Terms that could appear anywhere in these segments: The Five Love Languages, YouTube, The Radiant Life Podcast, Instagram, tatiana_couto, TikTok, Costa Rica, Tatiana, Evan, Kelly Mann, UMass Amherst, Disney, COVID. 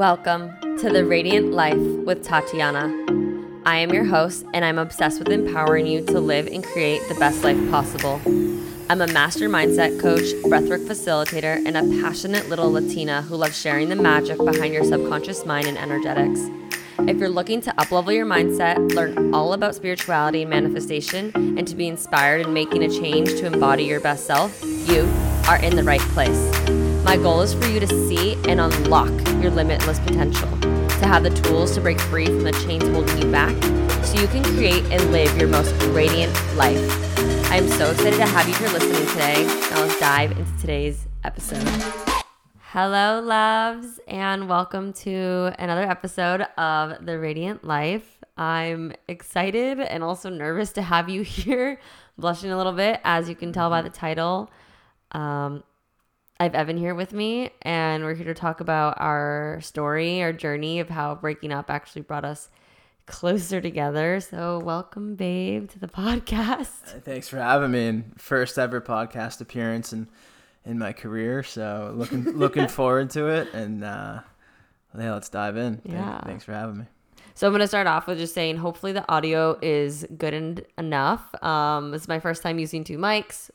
Welcome to The Radiant Life with Tatiana. I am your host, and I'm obsessed with empowering you to live and create the best life possible. I'm a master mindset coach, breathwork facilitator, and a passionate little Latina who loves sharing the magic behind your subconscious mind and energetics. If you're looking to uplevel your mindset, learn all about spirituality and manifestation, and to be inspired in making a change to embody your best self, you are in the right place. My goal is for you to see and unlock your limitless potential, to have the tools to break free from the chains holding you back so you can create and live your most radiant life. I am so excited to have you here listening today. Now let's dive into today's episode. Hello, loves, and welcome to another episode of The Radiant Life. I'm excited and also nervous to have you here, blushing a little bit, as you can tell by the title. I have Evan here with me, and we're here to talk about our story, our journey of how breaking up actually brought us closer together. So welcome, babe, to the podcast. Thanks for having me. First ever podcast appearance in my career, so looking forward to it, and yeah, let's dive in. Yeah. Thanks for having me. So I'm going to start off with just saying hopefully the audio is good and enough. This is my first time using two mics.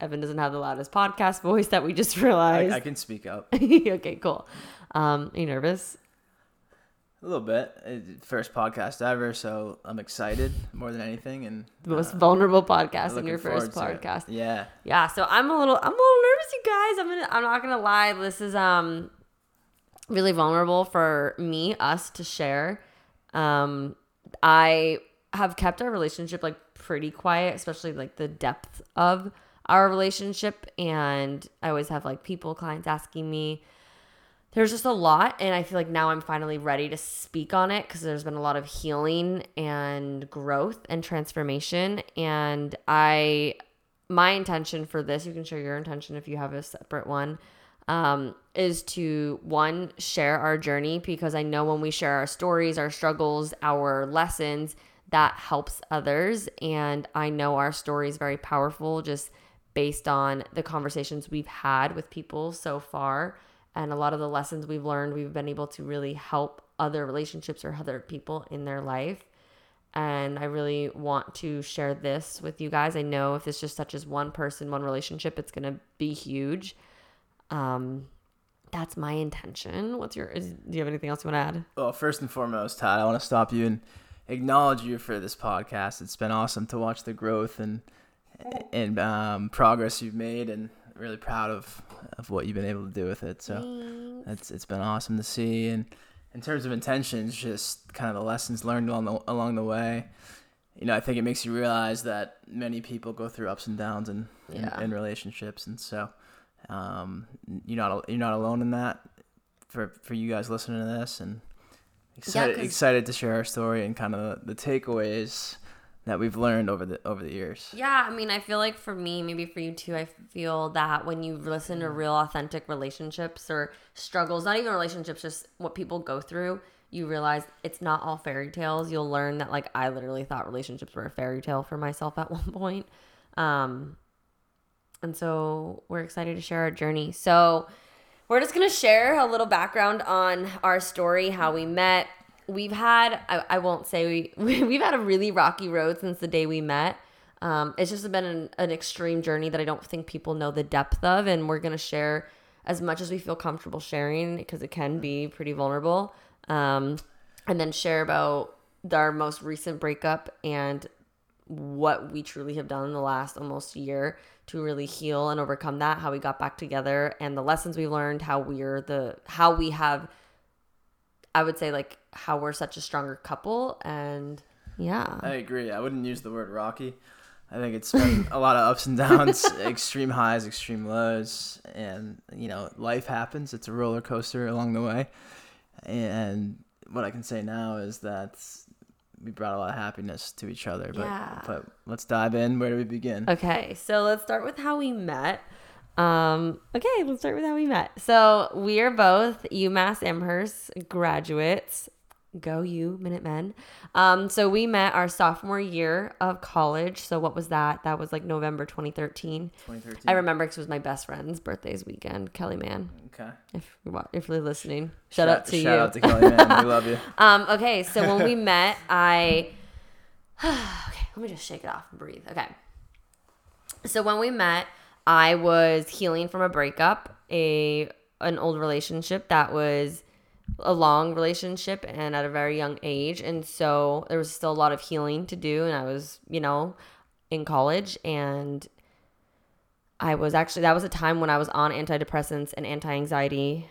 Evan doesn't have the loudest podcast voice that we just realized. I can speak up. Okay, cool. Are you nervous? A little bit. First podcast ever, so I'm excited more than anything. And the most vulnerable podcast in your first podcast. Yeah. Yeah. So I'm a little nervous, you guys. I'm not gonna lie. This is really vulnerable for us to share. I have kept our relationship pretty quiet, especially the depth of our relationship, and I always have clients asking me. There's just a lot, and I feel now I'm finally ready to speak on it because there's been a lot of healing and growth and transformation. And my intention for this, you can share your intention if you have a separate one, is to share our journey, because I know when we share our stories, our struggles, our lessons, that helps others. And I know our story is very powerful, just based on the conversations we've had with people so far. And a lot of the lessons we've learned, we've been able to really help other relationships or other people in their life. And I really want to share this with you guys. I know if this just touches one person, one relationship, it's going to be huge. That's my intention. Do you have anything else you want to add? Well, first and foremost, Todd, I want to stop you and acknowledge you for this podcast. It's been awesome to watch the growth and progress you've made, and really proud of what you've been able to do with it. So it's been awesome to see. And in terms of intentions, just kind of the lessons learned along the way. I think it makes you realize that many people go through ups and downs in relationships, and so you're not alone in that. For you guys listening to this, and excited to share our story and kind of the takeaways that we've learned over the years. Yeah, I feel for me, maybe for you too, I feel that when you listen to real authentic relationships or struggles, not even relationships, just what people go through, you realize it's not all fairy tales. You'll learn that I literally thought relationships were a fairy tale for myself at one point. And so we're excited to share our journey. So we're just going to share a little background on our story, how we met. We've had a really rocky road since the day we met. It's just been an extreme journey that I don't think people know the depth of, and we're going to share as much as we feel comfortable sharing, because it can be pretty vulnerable. And then share about our most recent breakup and what we truly have done in the last almost year to really heal and overcome that, how we got back together, and the lessons we've learned, how we're such a stronger couple. And yeah, I agree. I wouldn't use the word rocky. I think it's been a lot of ups and downs, extreme highs, extreme lows, and life happens. It's a roller coaster along the way. And what I can say now is that we brought a lot of happiness to each other. But let's dive in. Where do we begin? Okay, so let's start with how we met. So we are both UMass Amherst graduates. Go you, Minutemen. So we met our sophomore year of college. So what was that? That was like November 2013. I remember because it was my best friend's birthday's weekend, Kelly Mann. Okay. If you're listening, shout out to you. Shout out to Kelly Mann. We love you. Okay, so when we met, okay, let me just shake it off and breathe. Okay. So when we met, I was healing from a breakup, an old relationship that was a long relationship and at a very young age, and so there was still a lot of healing to do, and I was, in college, and I was actually, that was a time when I was on antidepressants and anti-anxiety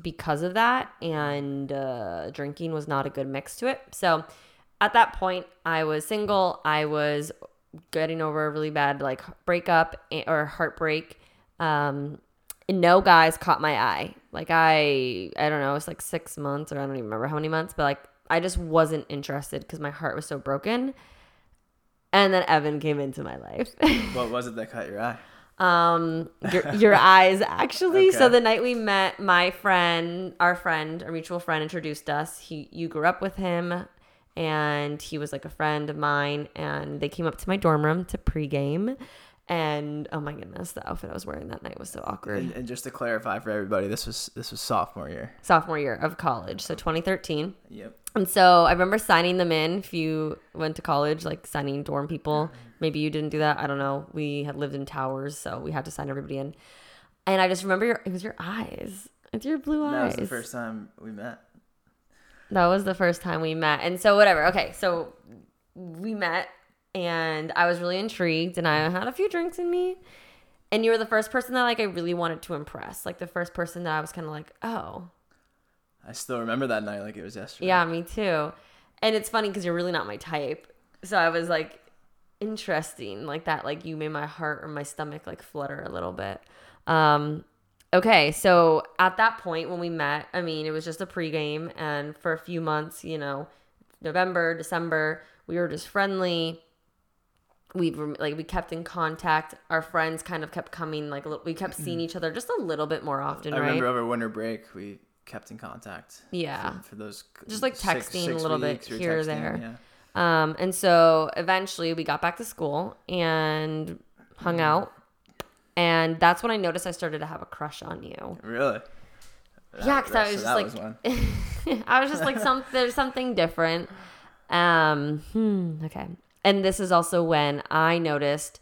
because of that, and drinking was not a good mix to it. So at that point, I was single. I was getting over a really bad breakup or heartbreak. No guys caught my eye. I don't know, it's 6 months or I don't even remember how many months, but I just wasn't interested because my heart was so broken. And then Evan came into my life. What was it that caught your eye? Your eyes, actually. Okay. So the night we met, our mutual friend introduced us. You grew up with him and he was a friend of mine, and they came up to my dorm room to pregame. And oh my goodness, the outfit I was wearing that night was so awkward. And just to clarify for everybody, this was sophomore year of college, so 2013. Yep. And so I remember signing them in. If you went to college, signing dorm people, maybe you didn't do that. I don't know. We had lived in towers, so we had to sign everybody in. And I just remember it was your eyes. It's your blue eyes. That was the first time we met. And so whatever. Okay, so we met. And I was really intrigued, and I had a few drinks in me. And you were the first person that I really wanted to impress. The first person that I was kind of oh. I still remember that night it was yesterday. Yeah, me too. And it's funny because you're really not my type. So I was interesting. You made my heart or my stomach flutter a little bit. Okay, so at that point when we met, it was just a pregame. And for a few months, November, December, we were just friendly. We kept in contact. Our friends kind of kept coming, we kept seeing each other just a little bit more often, right? I remember over winter break, we kept in contact. Yeah. For those just texting six a little bit here or there. Yeah. And so eventually we got back to school and hung out. And that's when I noticed I started to have a crush on you. Really? Yeah, because I was just I was just there's something different. Okay. And this is also when I noticed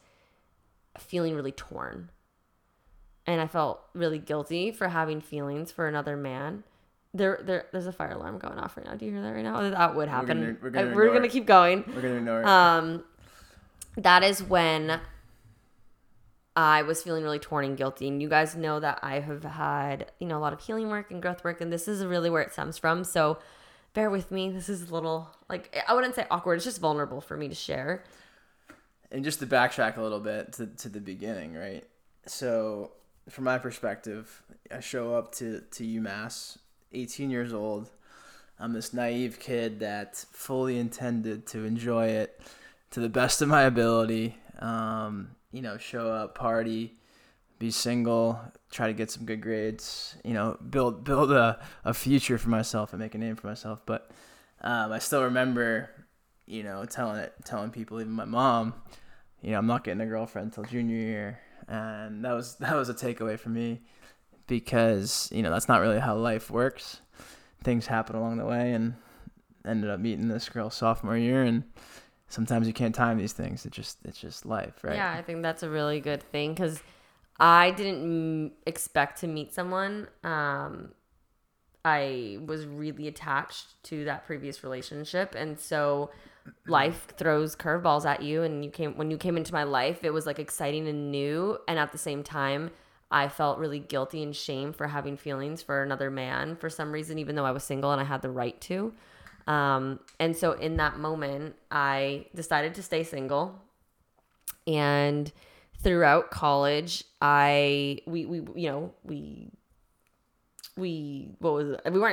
feeling really torn. And I felt really guilty for having feelings for another man. There's a fire alarm going off right now. Do you hear that right now? That would happen. We're going to keep going. We're going to ignore it. That is when I was feeling really torn and guilty. And you guys know that I have had, a lot of healing work and growth work. And this is really where it stems from. So bear with me. This is a little, I wouldn't say awkward. It's just vulnerable for me to share. And just to backtrack a little bit to the beginning, right? So from my perspective, I show up to UMass, 18 years old. I'm this naive kid that fully intended to enjoy it to the best of my ability. Show up, party, be single, try to get some good grades, build a future for myself and make a name for myself. But I still remember, telling people, even my mom, I'm not getting a girlfriend till junior year. And that was a takeaway for me because, that's not really how life works. Things happen along the way, and ended up meeting this girl sophomore year, and sometimes you can't time these things. It's just life, right? Yeah, I think that's a really good thing because I didn't expect to meet someone. I was really attached to that previous relationship, and so life throws curveballs at you. And when you came into my life, it was exciting and new, and at the same time, I felt really guilty and shame for having feelings for another man for some reason, even though I was single and I had the right to. And so in that moment, I decided to stay single, and throughout college, we weren't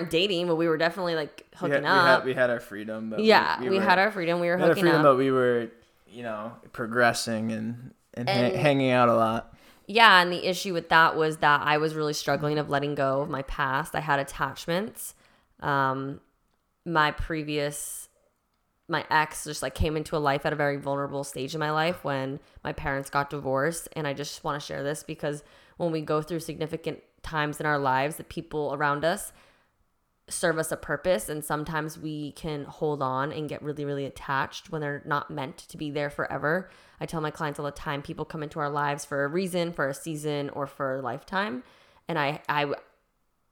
dating, but we were definitely hooking up. We had our freedom. But yeah, we had our freedom. We were hooking up. But we were, progressing and hanging out a lot. Yeah. And the issue with that was that I was really struggling of letting go of my past. I had attachments. my ex just like came into a life at a very vulnerable stage in my life when my parents got divorced. And I just want to share this because when we go through significant times in our lives, the people around us serve us a purpose, and sometimes we can hold on and get really, really attached when they're not meant to be there forever. I tell my clients all the time, people come into our lives for a reason, for a season, or for a lifetime. And I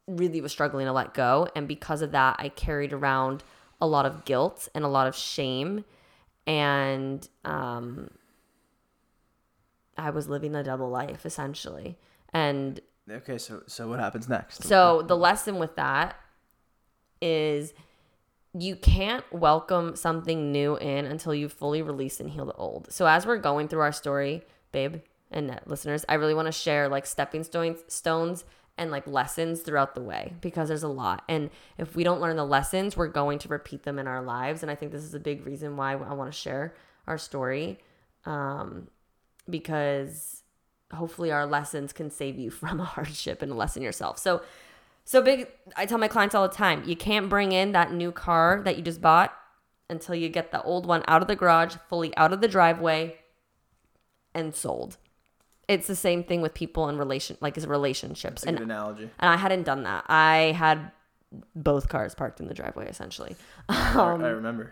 really was struggling to let go, and because of that, I carried around a lot of guilt and a lot of shame, and I was living a double life essentially. And okay, so what happens next? So the lesson with that is you can't welcome something new in until you fully release and heal the old. So as we're going through our story, babe and listeners, I really want to share like stepping stones and like lessons throughout the way, because there's a lot. And if we don't learn the lessons, we're going to repeat them in our lives. And I think this is a big reason why I want to share our story, because hopefully our lessons can save you from a hardship and a lesson yourself. So I tell my clients all the time, you can't bring in that new car that you just bought until you get the old one out of the garage, fully out of the driveway, and sold. It's the same thing with people in relationships. That's a good analogy. And I hadn't done that. I had both cars parked in the driveway essentially. I remember.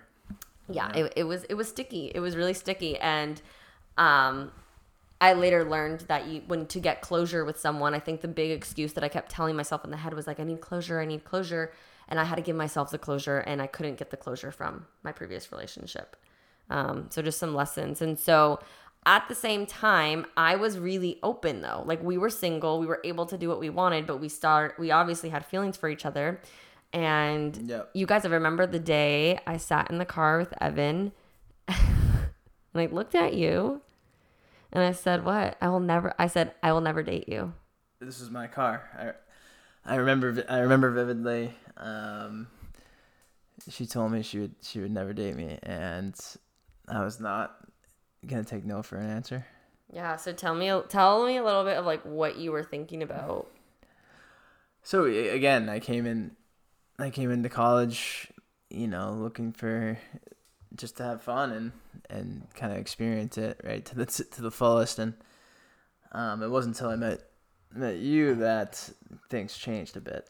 Yeah, yeah. It was sticky. It was really sticky, and I later learned that to get closure with someone, I think the big excuse that I kept telling myself in the head was like, I need closure. And I had to give myself the closure, and I couldn't get the closure from my previous relationship. So just some lessons. And so at the same time, I was really open though. Like, we were single, we were able to do what we wanted, but we obviously had feelings for each other. And You guys, I remember the day I sat in the car with Evan and I looked at you. And I said, what? I will never date you. This is my car. I remember vividly. She told me she would never date me, and I was not going to take no for an answer. Yeah. So tell me a little bit of like what you were thinking about. So again, I came into college, looking for just to have fun and kind of experience it right to the fullest. And it wasn't until I met you that things changed a bit.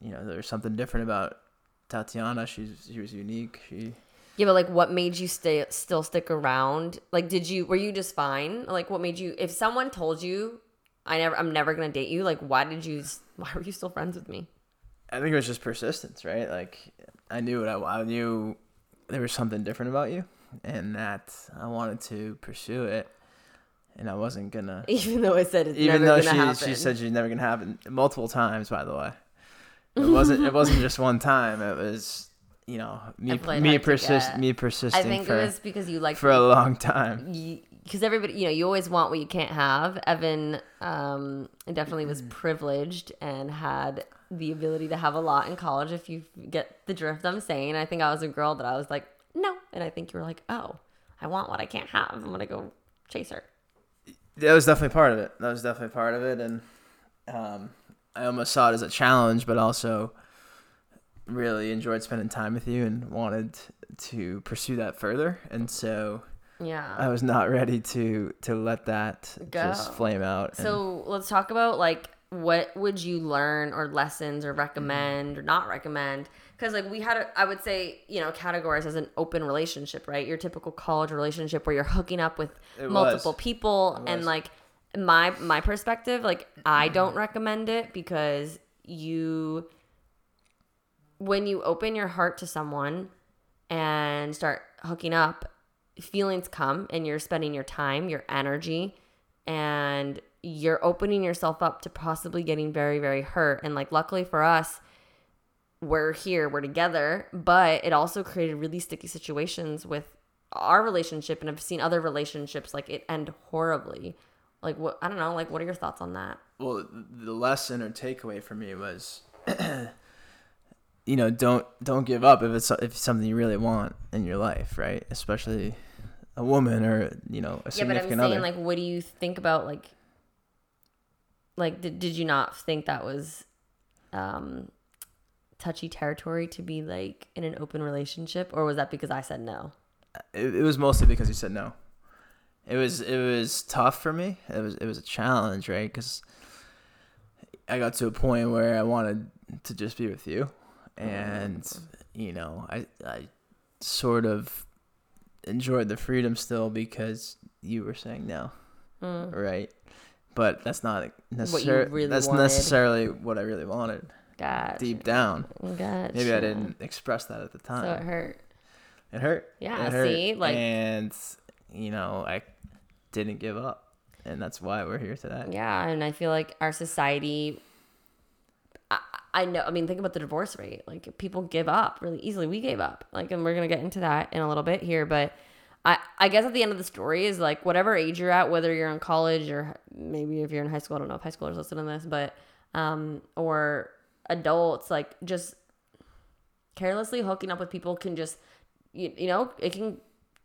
There was something different about Tatiana. She was unique. Yeah, but like, what made you still stick around? Like, were you just fine? Like, what made you? If someone told you, I'm never gonna date you, like, why were you still friends with me? I think it was just persistence, right? Like, I knew. There was something different about you, and that I wanted to pursue it, and I wasn't gonna. Even though I said it's never gonna happen. She said she's never gonna happen multiple times. By the way, it wasn't. It wasn't just one time. It was me persisting. I think it was because you liked a long time. Because everybody, you always want what you can't have. Evan definitely was privileged and had the ability to have a lot in college, if you get the drift I'm saying. I think I was a girl that I was like, no. And I think you were like, oh, I want what I can't have. I'm going to go chase her. That was definitely part of it. And I almost saw it as a challenge, but also really enjoyed spending time with you and wanted to pursue that further. And so yeah, I was not ready to let that just flame out. So let's talk about like, what would you learn or lessons or recommend or not recommend? Because like, we had, I would say, categories as an open relationship, right? Your typical college relationship where you're hooking up with multiple people. And like my perspective, like I don't recommend it, because when you open your heart to someone and start hooking up, feelings come, and you're spending your time, your energy, and you're opening yourself up to possibly getting very, very hurt. And like, luckily for us, we're here, we're together, but it also created really sticky situations with our relationship. And I've seen other relationships like it end horribly. Like, what are your thoughts on that? Well, the lesson or takeaway for me was, don't give up if it's something you really want in your life, right? Especially a woman or, a significant other. Yeah, but I'm saying, like, what do you think about, like, did you not think that was touchy territory to be like in an open relationship, or was that because I said no? It was mostly because you said no. It was tough for me. It was a challenge, right? Because I got to a point where I wanted to just be with you, and you know, I sort of enjoyed the freedom still because you were saying no, right? But that's not necessarily what I really wanted. Gotcha. Deep down, gotcha. Maybe I didn't express that at the time. So it hurt. It hurt. Yeah. It hurt. See, like, and you know, I didn't give up, and that's why we're here today. Yeah, and I feel like our society. I know. I mean, think about the divorce rate. Like, people give up really easily. We gave up. Like, and we're gonna get into that in a little bit here, but. I guess at the end of the story is like whatever age you're at, whether you're in college or maybe if you're in high school, I don't know if high schoolers listen to this, but, or adults, like just carelessly hooking up with people can just, you know, it can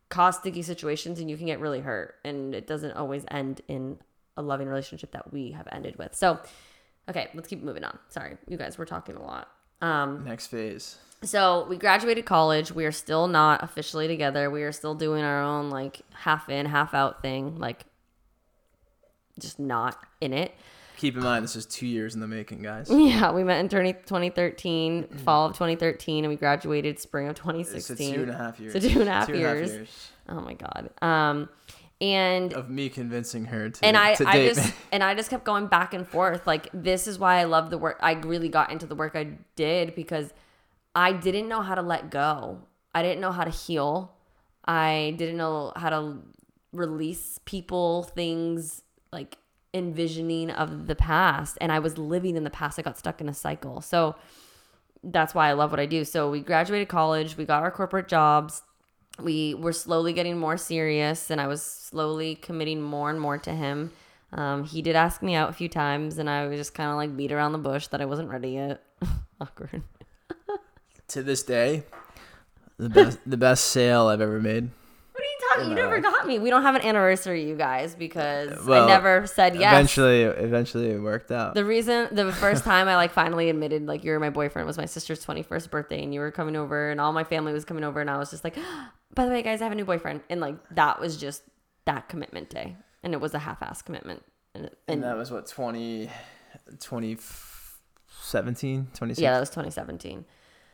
cause sticky situations and you can get really hurt, and it doesn't always end in a loving relationship that we have ended with. So, okay, let's keep moving on. Sorry, you guys, we're talking a lot. Next phase. So we graduated college. We are still not officially together. We are still doing our own like half in, half out thing. Like, just not in it. Keep in mind, this is 2 years in the making, guys. Yeah, we met in 2013, fall of 2013, and we graduated spring of 2016. So 2.5 years. So 2.5 years. Oh my god. And of me convincing her to, and I just kept going back and forth. Like, this is why I love the work. I really got into the work I did because I didn't know how to let go. I didn't know how to heal. I didn't know how to release people, things, like envisioning of the past. And I was living in the past. I got stuck in a cycle. So that's why I love what I do. So we graduated college. We got our corporate jobs. We were slowly getting more serious, and I was slowly committing more and more to him. He did ask me out a few times, and I was just kind of like beat around the bush that I wasn't ready yet. Awkward. To this day, the best sale I've ever made. What are you talking? You never got me. We don't have an anniversary, you guys, because I never said yes. Eventually it worked out. The first time I like finally admitted like you were my boyfriend was my sister's 21st birthday, and you were coming over, and all my family was coming over, and I was just like, oh, by the way, guys, I have a new boyfriend, and like that was just that commitment day, and it was a half-assed commitment, and that was what 2017. Yeah, that was 2017.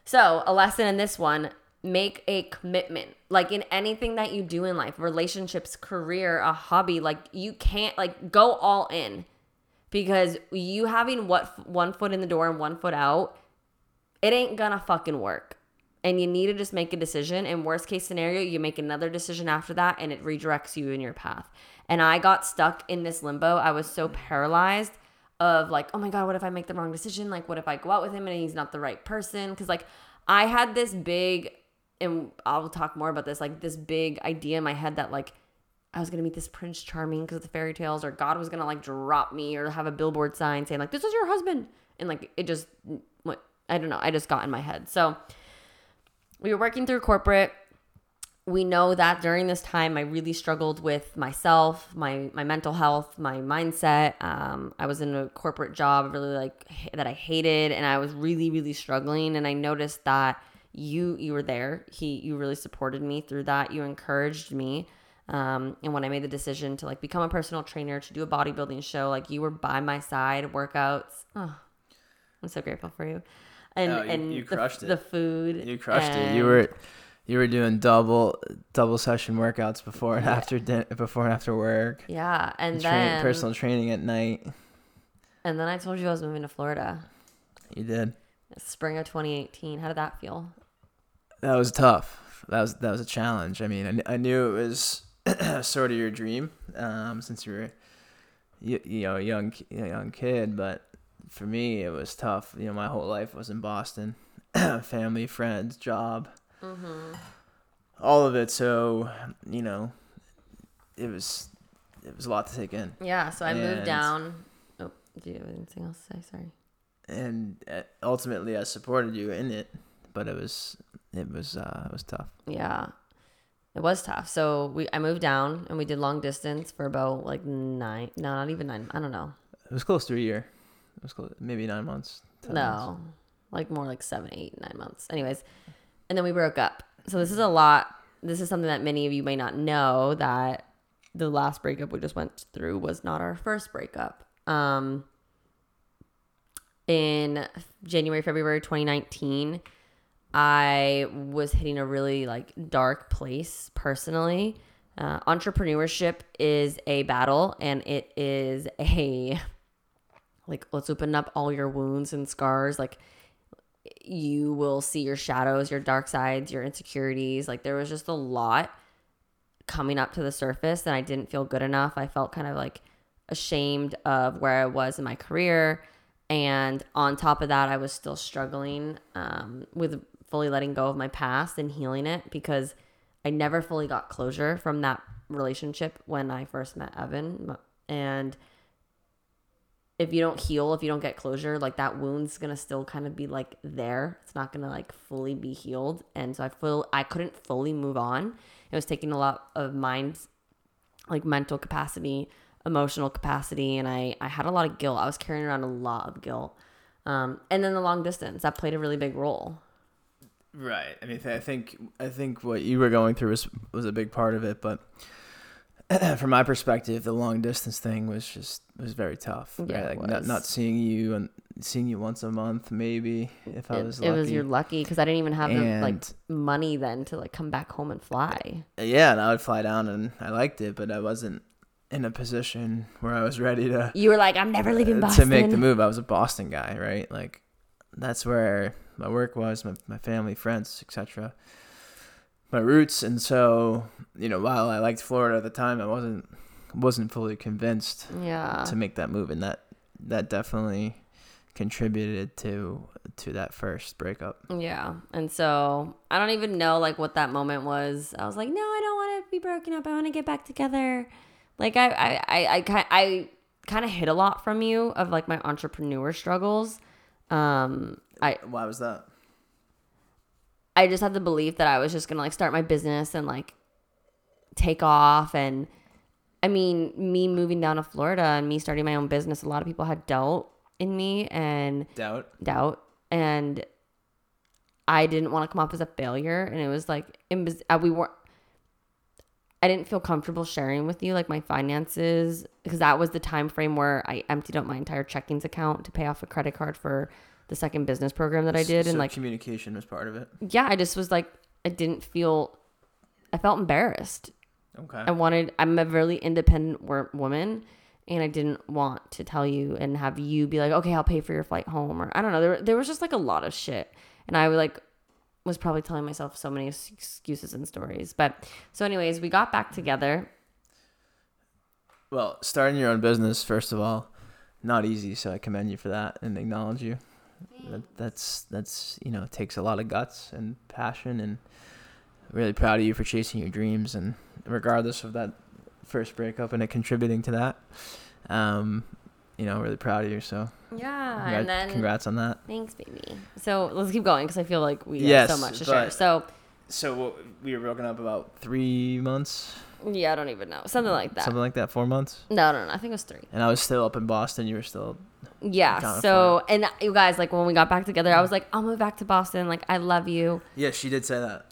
So a lesson in this one, make a commitment. Like in anything that you do in life, relationships, career, a hobby, like you can't like go all in, because you having one foot in the door and one foot out, it ain't gonna fucking work. And you need to just make a decision. And worst case scenario, you make another decision after that and it redirects you in your path. And I got stuck in this limbo. I was so paralyzed. Of like, oh my God, what if I make the wrong decision? Like, what if I go out with him and he's not the right person? Because like I had this big, and I'll talk more about this, like this big idea in my head that like I was going to meet this Prince Charming because of the fairy tales, or God was going to like drop me, or have a billboard sign saying like, this is your husband. And like, it just, I don't know. I just got in my head. So we were working through corporate. We know that during this time, I really struggled with myself, my mental health, my mindset. I was in a corporate job really like that I hated, and I was really, really struggling. And I noticed that you were there. You really supported me through that. You encouraged me. And when I made the decision to like become a personal trainer, to do a bodybuilding show, like you were by my side, workouts. Oh, I'm so grateful for you. And you crushed it. The food. You crushed it. You were doing double session workouts before and after dinner, before and after work. Yeah, and then personal training at night. And then I told you I was moving to Florida. You did. Spring of 2018. How did that feel? That was tough. That was a challenge. I mean, I knew it was sort of your dream, since you were you know a young kid, but for me it was tough. You know, my whole life was in Boston, family, friends, job. Mm-hmm. All of it. So, you know, it was a lot to take in. Yeah. So I moved down. Oh, do you have anything else to say? Sorry. And ultimately I supported you in it, but it was tough. Yeah, it was tough. So I moved down, and we did long distance for about like not even 9. I don't know. It was close to a year. It was close, maybe 9 months. No. Months. like more like 7, 8, 9 months. Anyways, and then we broke up. So this is a lot. This is something that many of you may not know, that the last breakup we just went through was not our first breakup. In January, February 2019, I was hitting a really like dark place personally. Entrepreneurship is a battle, and it is a like, let's open up all your wounds and scars. Like, you will see your shadows, your dark sides, your insecurities. Like, there was just a lot coming up to the surface, and I didn't feel good enough. I felt kind of like ashamed of where I was in my career. And on top of that, I was still struggling with fully letting go of my past and healing it, because I never fully got closure from that relationship when I first met Evan. And if you don't heal, if you don't get closure, like that wound's going to still kind of be like there. It's not going to like fully be healed. And so I couldn't fully move on. It was taking a lot of mental capacity, emotional capacity. And I had a lot of guilt. I was carrying around a lot of guilt. And then the long distance, that played a really big role. Right. I mean, I think what you were going through was a big part of it, but from my perspective, the long distance thing was very tough. Yeah, right? Like not seeing you and seeing you once a month, maybe, if I was lucky. It was you're lucky, because I didn't even have the money then to like come back home and fly. Yeah, and I would fly down, and I liked it, but I wasn't in a position where I was ready to. You were like, I'm never leaving Boston. To make the move, I was a Boston guy, right? Like, that's where my work was, my family, friends, etc., my roots. And so, you know, while I liked Florida at the time, I wasn't fully convinced to make that move, and that definitely contributed to that first breakup. Yeah. And so I don't even know like what that moment was. I was like, no, I don't want to be broken up. I want to get back together. Like I kind of hid a lot from you of like my entrepreneur struggles. Why was that? I just had the belief that I was just going to like start my business and like take off. And I mean, me moving down to Florida and me starting my own business, a lot of people had doubt in me and doubt. And I didn't want to come off as a failure. And it was like, I didn't feel comfortable sharing with you like my finances, because that was the time frame where I emptied out my entire checkings account to pay off a credit card for the second business program that I did. So and like communication was part of it. Yeah, I just was like, I felt embarrassed. Okay. I'm a really independent woman, and I didn't want to tell you and have you be like, okay, I'll pay for your flight home, or I don't know. There was just like a lot of shit, and I was probably telling myself so many excuses and stories. But so anyways, we got back together. Well, starting your own business, first of all, not easy. So I commend you for that and acknowledge you. That's, you know, it takes a lot of guts and passion, and really proud of you for chasing your dreams. And regardless of that first breakup and it contributing to that, you know, really proud of you. So yeah, and then congrats on that. Thanks, baby. So let's keep going, because I feel like we have so much to share. So we were broken up about 3 months. Yeah, I don't even know. Something like that. 4 months? No. I think it was 3. And I was still up in Boston. You were still. Yeah. So and you guys, like when we got back together, I was like, I'll move back to Boston. Like, I love you. Yeah, she did say that.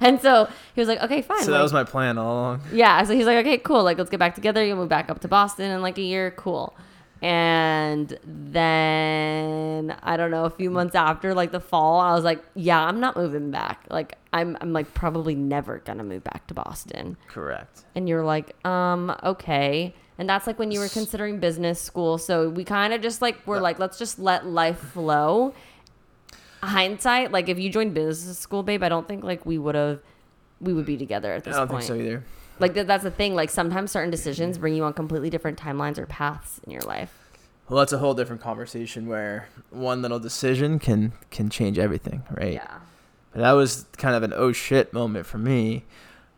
And so he was like, okay, fine. So that was my plan all along. Yeah. So he's like, okay, cool. Like, let's get back together. You'll move back up to Boston in like a year. Cool. And then I don't know, a few months after, like the fall, I was like, yeah, I'm not moving back. Like I'm like probably never going to move back to Boston. Correct. And you're like, okay. And that's like when you were considering business school. So we kind of just like, let's just let life flow. Hindsight, like if you joined business school, babe, I don't think like we would be together at this point. I don't think so either. Like that's the thing. Like sometimes certain decisions bring you on completely different timelines or paths in your life. Well, that's a whole different conversation where one little decision can change everything, right? Yeah. But that was kind of an oh shit moment for me,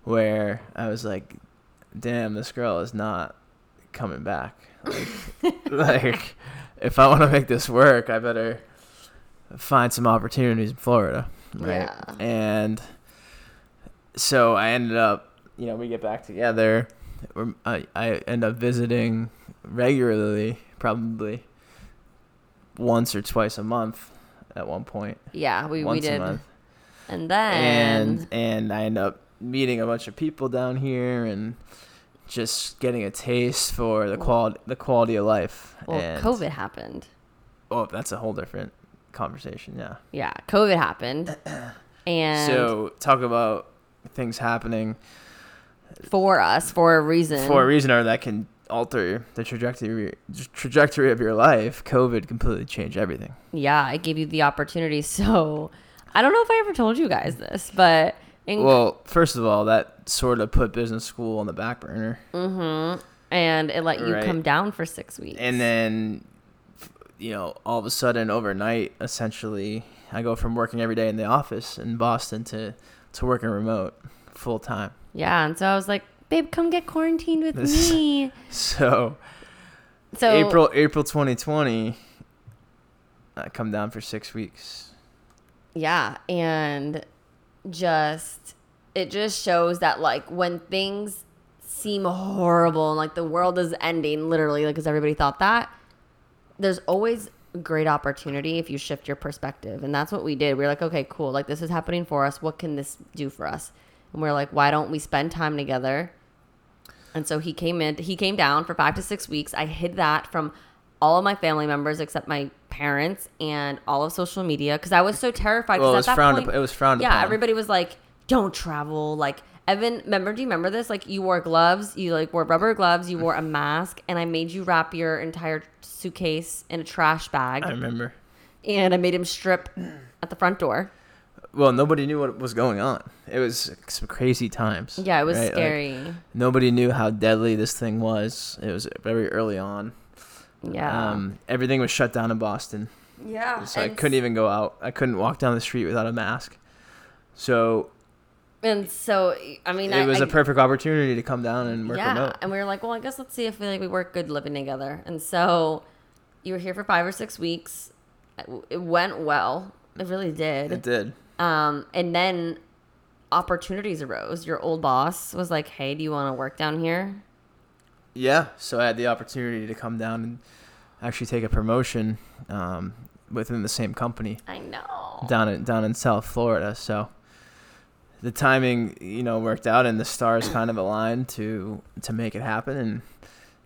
where I was like, damn, this girl is not coming back. Like if I want to make this work, I better find some opportunities in Florida, right? Yeah. And so I ended up, you know, we get back together. I end up visiting regularly, probably once or twice a month at one point. Yeah, we did. And then... And I end up meeting a bunch of people down here and just getting a taste for the quality of life. Well, and COVID happened. Oh, that's a whole different conversation, yeah. Yeah, COVID happened. And so talk about things happening... For us, for a reason. For a reason, or that can alter the trajectory of your life. COVID completely changed everything. Yeah, it gave you the opportunity. So I don't know if I ever told you guys this, but... Well, first of all, that sort of put business school on the back burner. Mm-hmm. And it let you come down for 6 weeks. And then, you know, all of a sudden, overnight, essentially, I go from working every day in the office in Boston to working remote full time. Yeah, and so I was like, babe, come get quarantined with me. So April 2020, I come down for 6 weeks. Yeah, and it just shows that, like, when things seem horrible and, like, the world is ending, literally, like, because everybody thought that, there's always a great opportunity if you shift your perspective. And that's what we did. We were like, okay, cool. Like, this is happening for us. What can this do for us? And we're like, why don't we spend time together? And so he came down for 5 to 6 weeks. I hid that from all of my family members except my parents and all of social media because I was so terrified. Well, it was frowned upon. Yeah, everybody was like, don't travel. Like, Evan, do you remember this? Like, you wore gloves. You, like, wore rubber gloves. You wore a mask. And I made you wrap your entire suitcase in a trash bag. I remember. And I made him strip at the front door. Well, nobody knew what was going on. It was some crazy times. Yeah, it was scary. Like, nobody knew how deadly this thing was. It was very early on. Yeah. Everything was shut down in Boston. Yeah. So I couldn't even go out. I couldn't walk down the street without a mask. So, I mean, it was a perfect opportunity to come down and work remote. And we were like, well, I guess let's see if we work good living together. And so you were here for 5 or 6 weeks. It went well. It really did. It did. And then opportunities arose. Your old boss was like, hey, do you want to work down here? Yeah. So I had the opportunity to come down and actually take a promotion within the same company. I know. Down in South Florida. So the timing, you know, worked out and the stars kind of aligned to make it happen. And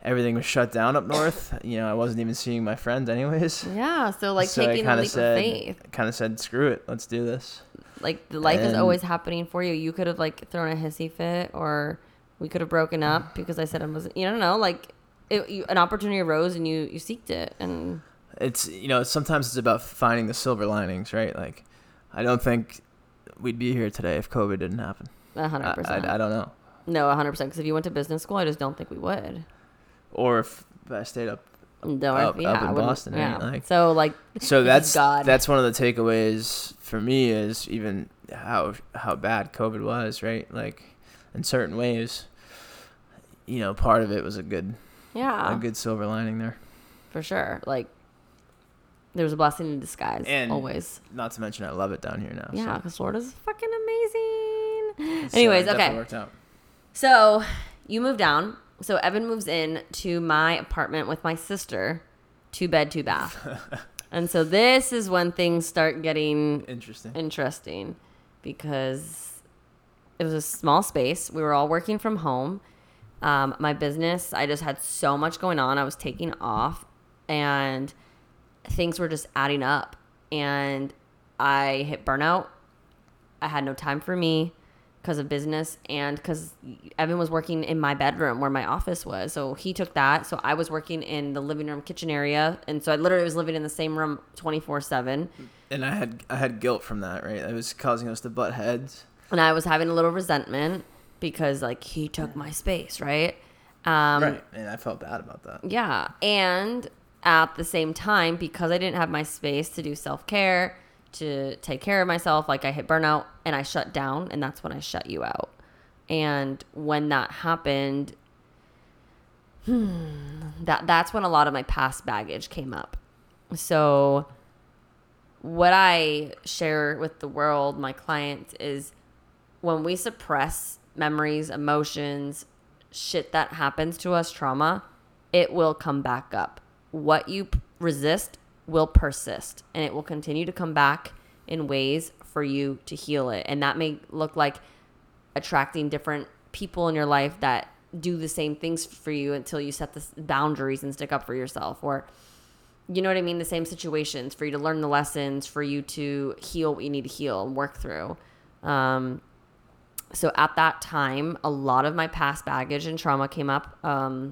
everything was shut down up north. You know, I wasn't even seeing my friends anyways. Yeah, so, like, so taking a leap of faith. I kind of said, screw it, let's do this. Like, the life is always happening for you. You could have, like, thrown a hissy fit, or we could have broken up because I said I wasn't, you don't know, like, an opportunity arose and you seeked it. And it's, you know, sometimes it's about finding the silver linings, right? Like, I don't think we'd be here today if COVID didn't happen. 100%. I don't know. No, 100%, because if you went to business school, I just don't think we would. Or if I stayed up in Boston. Yeah. Right? Like, so that's one of the takeaways for me is even how bad COVID was, right? Like, in certain ways, you know, part of it was a good silver lining there. For sure. Like, there was a blessing in disguise, and always. Not to mention I love it down here now. Yeah, because Florida's fucking amazing. Anyways, so okay. Worked out. So you moved down. So Evan moves in to my apartment with my sister, 2 bed, 2 bath. And so this is when things start getting interesting because it was a small space. We were all working from home. My business, I just had so much going on. I was taking off and things were just adding up, and I hit burnout. I had no time for me. Because of business and because Evan was working in my bedroom where my office was. So he took that. So I was working in the living room kitchen area. And so I literally was living in the same room 24/7. And I had guilt from that, right? It was causing us to butt heads. And I was having a little resentment because, like, he took my space, right? Right. And I felt bad about that. Yeah. And at the same time, because I didn't have my space to do self-care, to take care of myself, like, I hit burnout and I shut down, and that's when I shut you out. And when that happened, that's when a lot of my past baggage came up. So what I share with the world, my clients, is when we suppress memories, emotions, shit that happens to us, trauma, it will come back up. What you resist will persist, and it will continue to come back in ways for you to heal it. And that may look like attracting different people in your life that do the same things for you until you set the boundaries and stick up for yourself, or, you know what I mean? The same situations for you to learn the lessons, for you to heal what you need to heal and work through. So at that time, a lot of my past baggage and trauma came up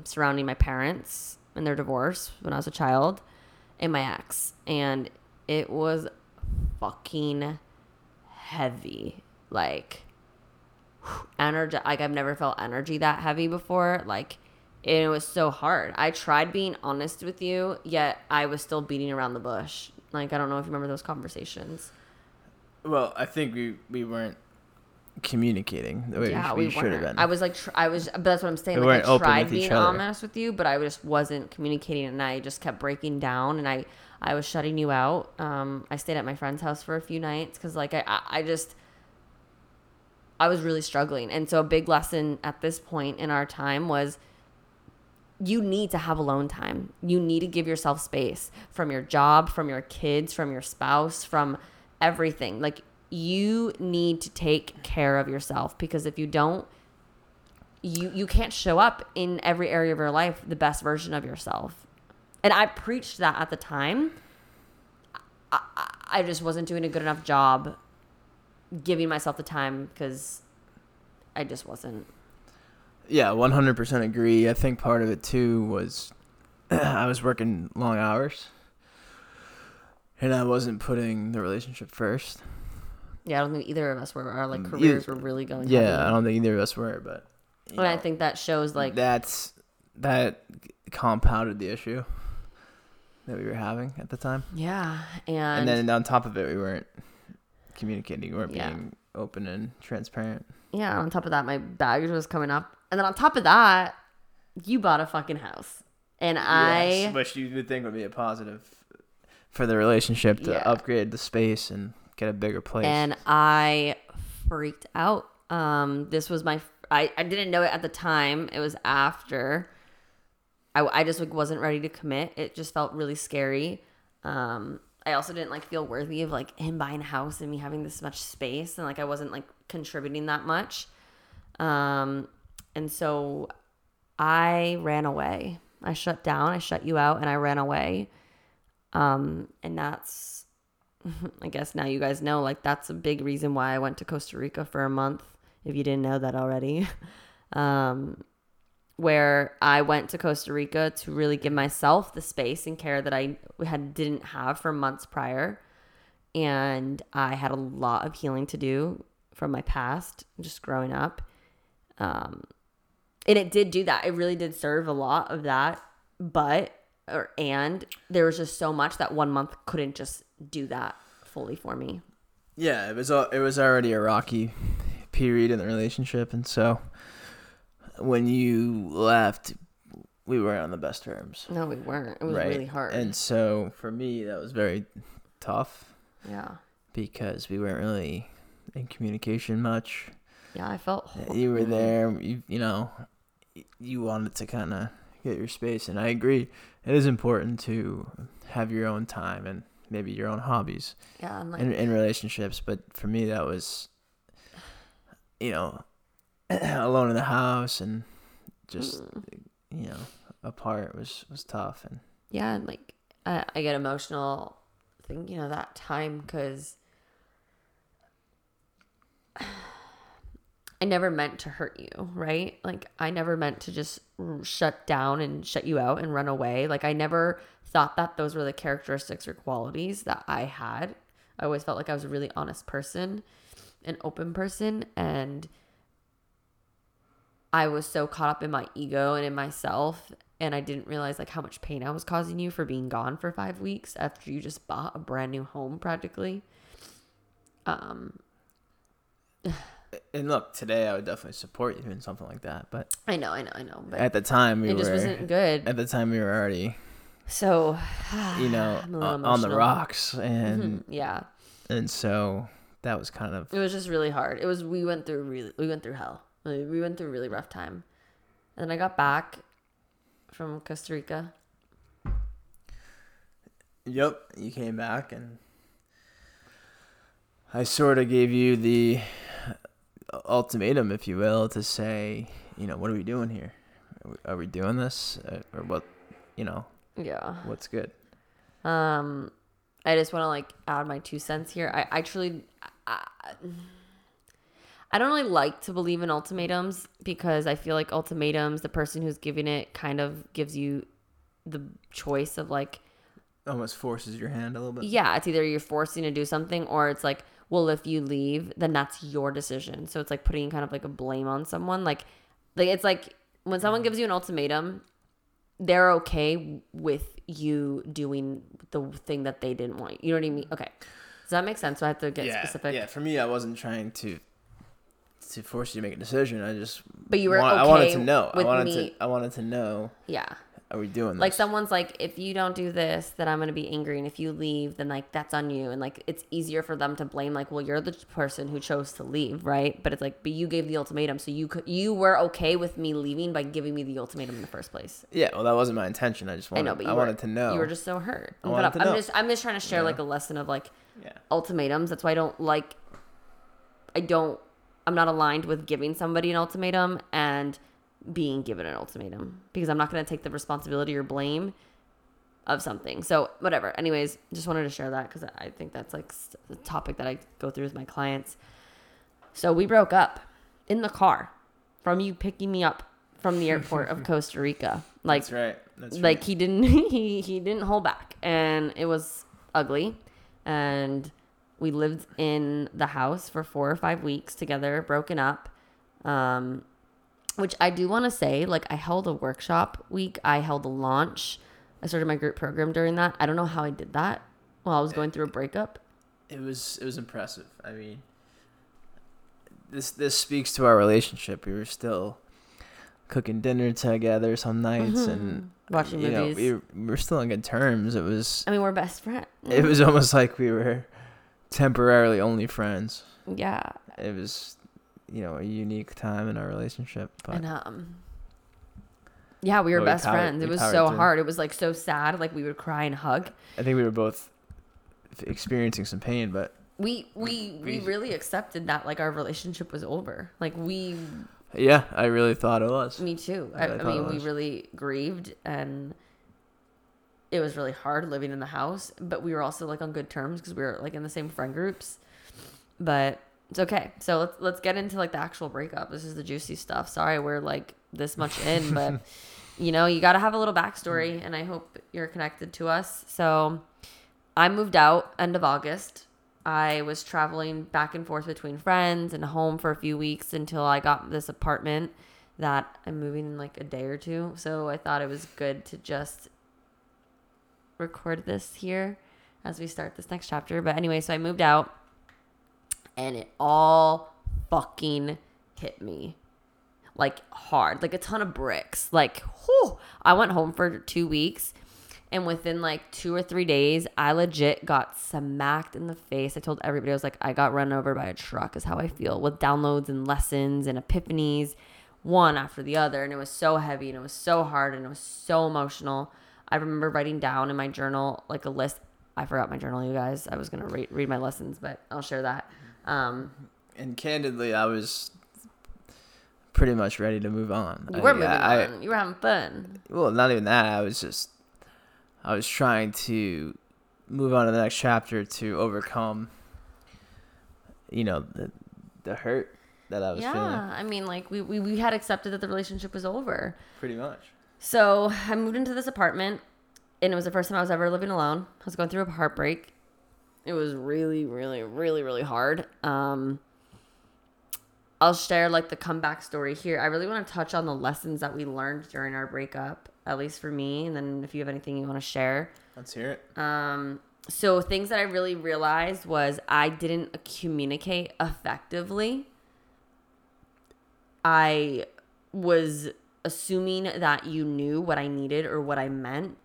surrounding my parents and their divorce when I was a child and my ex. And it was fucking heavy. Like, energy. Like, I've never felt energy that heavy before. Like, it was so hard. I tried being honest with you, yet I was still beating around the bush. Like, I don't know if you remember those conversations. Well, I think we weren't communicating the way we should have been. I was like, but that's what I'm saying. Like, I tried being honest with you, but I just wasn't communicating, and I just kept breaking down, and I was shutting you out. I stayed at my friend's house for a few nights because, like, I was really struggling. And so a big lesson at this point in our time was, you need to have alone time. You need to give yourself space from your job, from your kids, from your spouse, from everything. Like, you need to take care of yourself, because if you don't, you can't show up in every area of your life the best version of yourself. And I preached that at the time. I just wasn't doing a good enough job giving myself the time, because I just wasn't. Yeah, 100% agree. I think part of it too was I was working long hours, and I wasn't putting the relationship first. Yeah, I don't think either of us were. Our careers were really going. Yeah, heavy. I don't think either of us were, but. But I think that shows that compounded the issue that we were having at the time. Yeah, and then on top of it, we weren't communicating. We weren't being open and transparent. Yeah, on top of that, my baggage was coming up. And then on top of that, you bought a fucking house. And yes, which you would think would be a positive for the relationship to upgrade the space and get a bigger place. And I freaked out. This was my... I didn't know it at the time. It was after. I just wasn't ready to commit. It just felt really scary. I also didn't feel worthy of him buying a house and me having this much space. And I wasn't contributing that much. And so I ran away. I shut down. I shut you out, and I ran away. And that's, I guess now you guys know, that's a big reason why I went to Costa Rica for a month, if you didn't know that already. Where I went to Costa Rica to really give myself the space and care that I didn't have for months prior. And I had a lot of healing to do from my past, just growing up. And it did do that. It really did serve a lot of that. And there was just so much that 1 month couldn't just do that fully for me. Yeah, it was already a rocky period in the relationship. And so when you left, we weren't on the best terms. No, we weren't. It was really hard. And so for me, that was very tough. Yeah. Because we weren't really in communication much. Yeah, I felt horrible. You were there. You wanted to kind of get your space, and I agree. It is important to have your own time and maybe your own hobbies. Yeah, in relationships. But for me, that was, alone in the house and just apart was tough. And yeah, and I get emotional thinking of that time, because I never meant to hurt you, right? I never meant to just shut down and shut you out and run away. I never thought that those were the characteristics or qualities that I had. I always felt I was a really honest person, an open person, and I was so caught up in my ego and in myself, and I didn't realize how much pain I was causing you for being gone for 5 weeks after you just bought a brand new home practically. And look, today I would definitely support you in something like that, but I know. But at the time it just wasn't good. At the time we were already so on the rocks, and yeah, and so that was kind of, it was just really hard. It was we went through hell. We went through a really rough time, and then I got back from Costa Rica. Yep, you came back, and I sort of gave you the ultimatum, if you will, to say, you know, what are we doing here? Are we doing this? Or what, you know? Yeah. What's good? I just want to, like, add my 2 cents here. I don't really like to believe in ultimatums, because I feel like ultimatums, the person who's giving it kind of gives you the choice of, like, almost forces your hand a little bit. Yeah, it's either you're forcing to do something, or it's like, well, if you leave, then that's your decision. So it's like putting kind of like a blame on someone. Like it's like when someone gives you an ultimatum, they're okay with you doing the thing that they didn't want. You know what I mean? Okay. Does that make sense? So I have to get specific. Yeah, for me, I wasn't trying to force you to make a decision. I just I wanted to know. I wanted to know. Yeah. Are we doing this? Like, someone's like, if you don't do this, then I'm going to be angry. And if you leave, then, like, that's on you. And, like, it's easier for them to blame, like, well, you're the person who chose to leave, right? But it's like, but you gave the ultimatum. So you were okay with me leaving by giving me the ultimatum in the first place. Yeah, well, that wasn't my intention. I wanted to know. You were just so hurt. I'm just trying to share, like, a lesson of, like, ultimatums. That's why I'm not aligned with giving somebody an ultimatum and being given an ultimatum, because I'm not going to take the responsibility or blame of something. So whatever. Anyways, just wanted to share that, because I think that's, like, the topic that I go through with my clients. So we broke up in the car from you picking me up from the airport of Costa Rica. Like, that's right. That's like right. He didn't hold back, and it was ugly. And we lived in the house for 4 or 5 weeks together, broken up. Which I do want to say, like, I held a workshop week. I held a launch. I started my group program during that. I don't know how I did that while I was going through a breakup. It was impressive. I mean, this speaks to our relationship. We were still cooking dinner together some nights and watching movies. We were still on good terms. It was. I mean, we're best friends. It was almost like we were temporarily only friends. Yeah. It was, you know, a unique time in our relationship. But, and yeah, we were best friends. It was so hard. It was, like, so sad. Like, we would cry and hug. I think we were both experiencing some pain, but we really accepted that, like, our relationship was over. Like, we. Yeah, I really thought it was. Me too. I mean, we really grieved, and it was really hard living in the house, but we were also, like, on good terms, because we were, like, in the same friend groups. But it's okay. So let's get into, like, the actual breakup. This is the juicy stuff. Sorry, we're, like, this much in, but you know, you got to have a little backstory, and I hope you're connected to us. So I moved out end of August. I was traveling back and forth between friends and home for a few weeks until I got this apartment that I'm moving in, like, a day or two. So I thought it was good to just record this here as we start this next chapter. But anyway, so I moved out. And it all fucking hit me, like, hard, like a ton of bricks. Like, whew, I went home for 2 weeks, and within, like, 2 or 3 days, I legit got smacked in the face. I told everybody, I was like, I got run over by a truck is how I feel, with downloads and lessons and epiphanies, one after the other. And it was so heavy, and it was so hard, and it was so emotional. I remember writing down in my journal, like, a list. I forgot my journal, you guys. I was going to read my lessons, but I'll share that. And candidly, I was pretty much ready to move on. You were moving on. You were having fun. Well, not even that. I was trying to move on to the next chapter to overcome, you know, the hurt that I was feeling. Yeah, I mean, like, we had accepted that the relationship was over. Pretty much. So I moved into this apartment, and it was the first time I was ever living alone. I was going through a heartbreak. It was really, really, really, really hard. I'll share, like, the comeback story here. I really want to touch on the lessons that we learned during our breakup, at least for me. And then if you have anything you want to share. Let's hear it. So things that I really realized was I didn't communicate effectively. I was assuming that you knew what I needed or what I meant.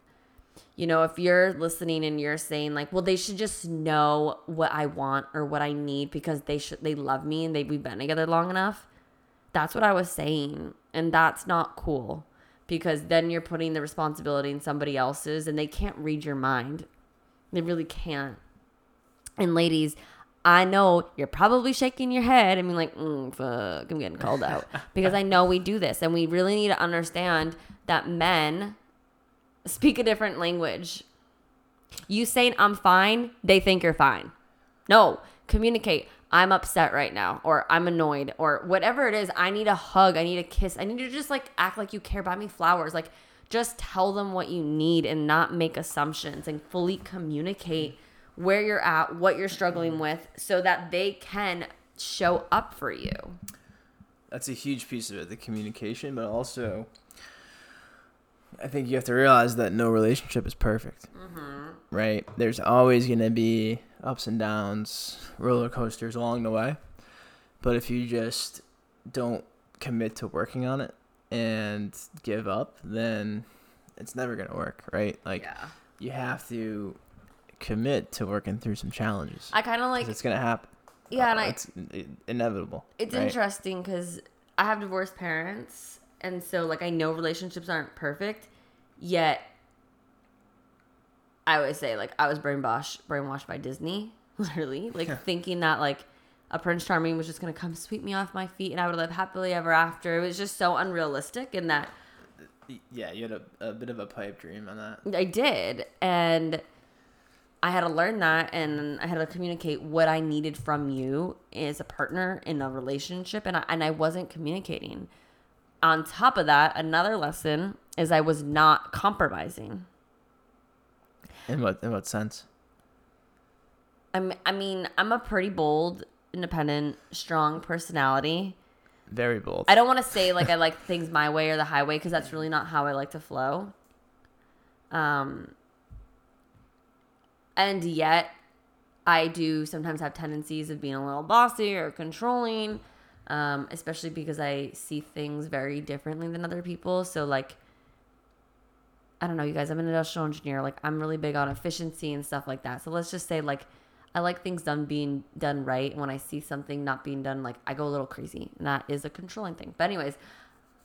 You know, if you're listening and you're saying, like, well, they should just know what I want or what I need, because they love me and we've been together long enough. That's what I was saying. And that's not cool, because then you're putting the responsibility in somebody else's, and they can't read your mind. They really can't. And ladies, I know you're probably shaking your head and being like, fuck, I'm getting called out. Because I know we do this. And we really need to understand that men speak a different language. You saying I'm fine, they think you're fine. No, communicate. I'm upset right now, or I'm annoyed, or whatever it is. I need a hug. I need a kiss. I need to just like act like you care. Buy me flowers. Like, just tell them what you need and not make assumptions, and fully communicate where you're at, what you're struggling with, so that they can show up for you. That's a huge piece of it, the communication, but also I think you have to realize that no relationship is perfect, right? There's always going to be ups and downs, roller coasters along the way. But if you just don't commit to working on it and give up, then it's never going to work, right? Like, you have to commit to working through some challenges. I kind of like... It's going to happen. Yeah, it's inevitable. It's interesting because I have divorced parents. And so, like, I know relationships aren't perfect, yet I always say, like, I was brainwashed by Disney, literally. Like, thinking that, like, a Prince Charming was just going to come sweep me off my feet and I would live happily ever after. It was just so unrealistic in that. Yeah, you had a bit of a pipe dream on that. I did. And I had to learn that, and I had to communicate what I needed from you as a partner in a relationship, and I wasn't communicating. On top of that, another lesson is I was not compromising. In what sense? I'm a pretty bold, independent, strong personality. Very bold. I don't want to say like I like things my way or the highway, because that's really not how I like to flow. And yet I do sometimes have tendencies of being a little bossy or controlling. Especially because I see things very differently than other people. So, like, I don't know, you guys, I'm an industrial engineer. Like, I'm really big on efficiency and stuff like that. So let's just say, like, I like things being done right. And when I see something not being done, like, I go a little crazy. And that is a controlling thing. But anyways,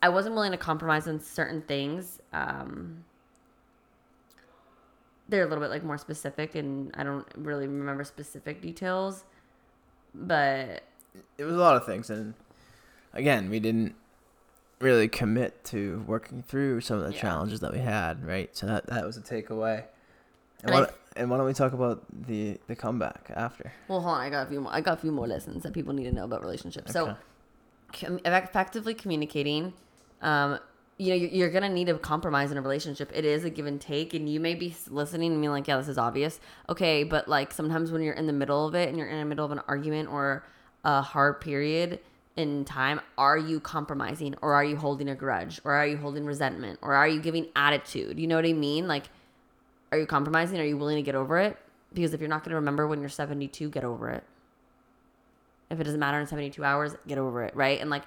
I wasn't willing to compromise on certain things. They're a little bit, like, more specific. And I don't really remember specific details. But... it was a lot of things, and again, we didn't really commit to working through some of the challenges that we had, right? So that was a takeaway. And why don't we talk about the comeback after? Well, hold on, I got a few more lessons that people need to know about relationships. Okay. So, effectively communicating, you know, you're gonna need a compromise in a relationship. It is a give and take, and you may be listening and being like, "Yeah, this is obvious." Okay, but like sometimes when you're in the middle of it, and you're in the middle of an argument or a hard period in time, are you compromising, or are you holding a grudge, or are you holding resentment, or are you giving attitude? You know what I mean? Like, are you compromising? Are you willing to get over it? Because if you're not going to remember when you're 72, get over it. If it doesn't matter in 72 hours, get over it, right? And like,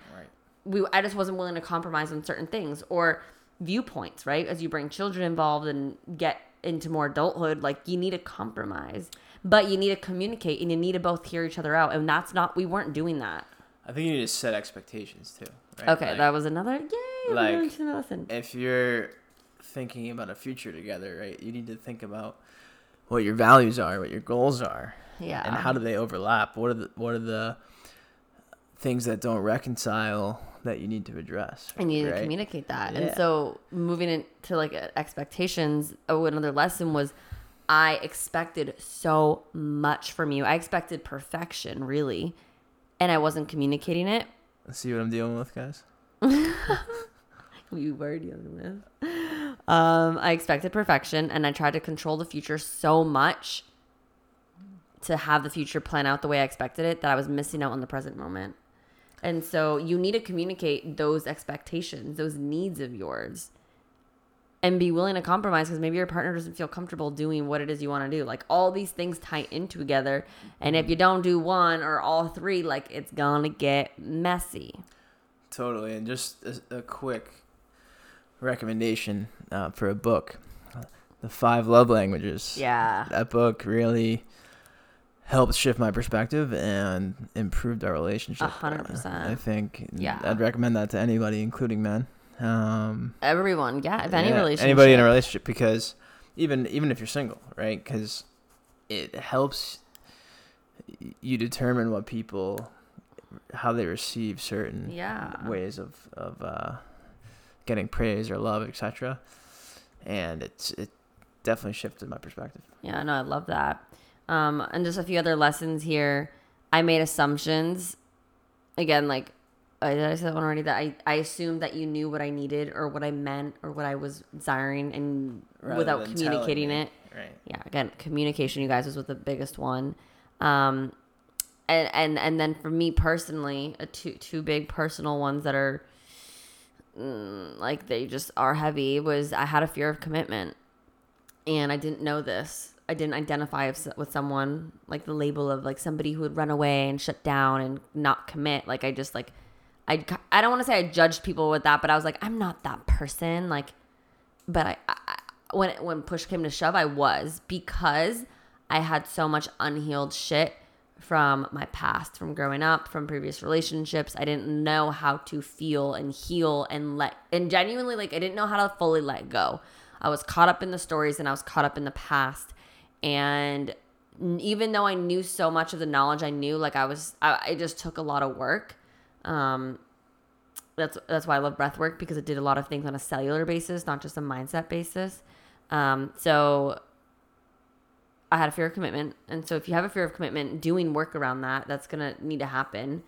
I just wasn't willing to compromise on certain things or viewpoints, right? As you bring children involved and get into more adulthood, like, you need to compromise. But you need to communicate, and you need to both hear each other out. And we weren't doing that. I think you need to set expectations too. Right? Okay, like, that was another, yay, like, we're going to listen. If you're thinking about a future together, right, you need to think about what your values are, what your goals are. Yeah. And how do they overlap? What are the things that don't reconcile that you need to address? And you need to communicate that. Yeah. And so moving into like expectations, another lesson was, I expected so much from you. I expected perfection, really. And I wasn't communicating it. See what I'm dealing with, guys? You were dealing with. I expected perfection, and I tried to control the future so much to have the future plan out the way I expected it that I was missing out on the present moment. And so you need to communicate those expectations, those needs of yours. And be willing to compromise, because maybe your partner doesn't feel comfortable doing what it is you want to do. Like, all these things tie in together. And if you don't do one or all three, like, it's going to get messy. Totally. And just a quick recommendation for a book, The Five Love Languages. Yeah. That book really helped shift my perspective and improved our relationship. 100%. I think. Yeah. I'd recommend that to anybody, including men. Everyone, yeah, if any relationship, anybody in a relationship, because even if you're single, right? Because it helps you determine what people, how they receive certain ways of getting praise or love, etc. And it definitely shifted my perspective. Yeah, no, I love that. And just a few other lessons here. I made assumptions. Again, like, did I say that one already? That I assumed that you knew what I needed or what I meant or what I was desiring, and without communicating it. Right. Yeah. Again, communication, you guys, was the biggest one. And then for me personally, two big personal ones that are like, they just are heavy, was I had a fear of commitment, and I didn't know this. I didn't identify with someone, like the label of like somebody who would run away and shut down and not commit. Like, I just like, I don't want to say I judged people with that, but I was like, I'm not that person. Like, but when push came to shove, I was, because I had so much unhealed shit from my past, from growing up, from previous relationships. I didn't know how to feel and heal and genuinely, like, I didn't know how to fully let go. I was caught up in the stories and I was caught up in the past. And even though I knew so much of the knowledge I knew, like, I just took a lot of work. That's why I love breath work, because it did a lot of things on a cellular basis, not just a mindset basis. So I had a fear of commitment. And so if you have a fear of commitment, doing work around that, that's going to need to happen.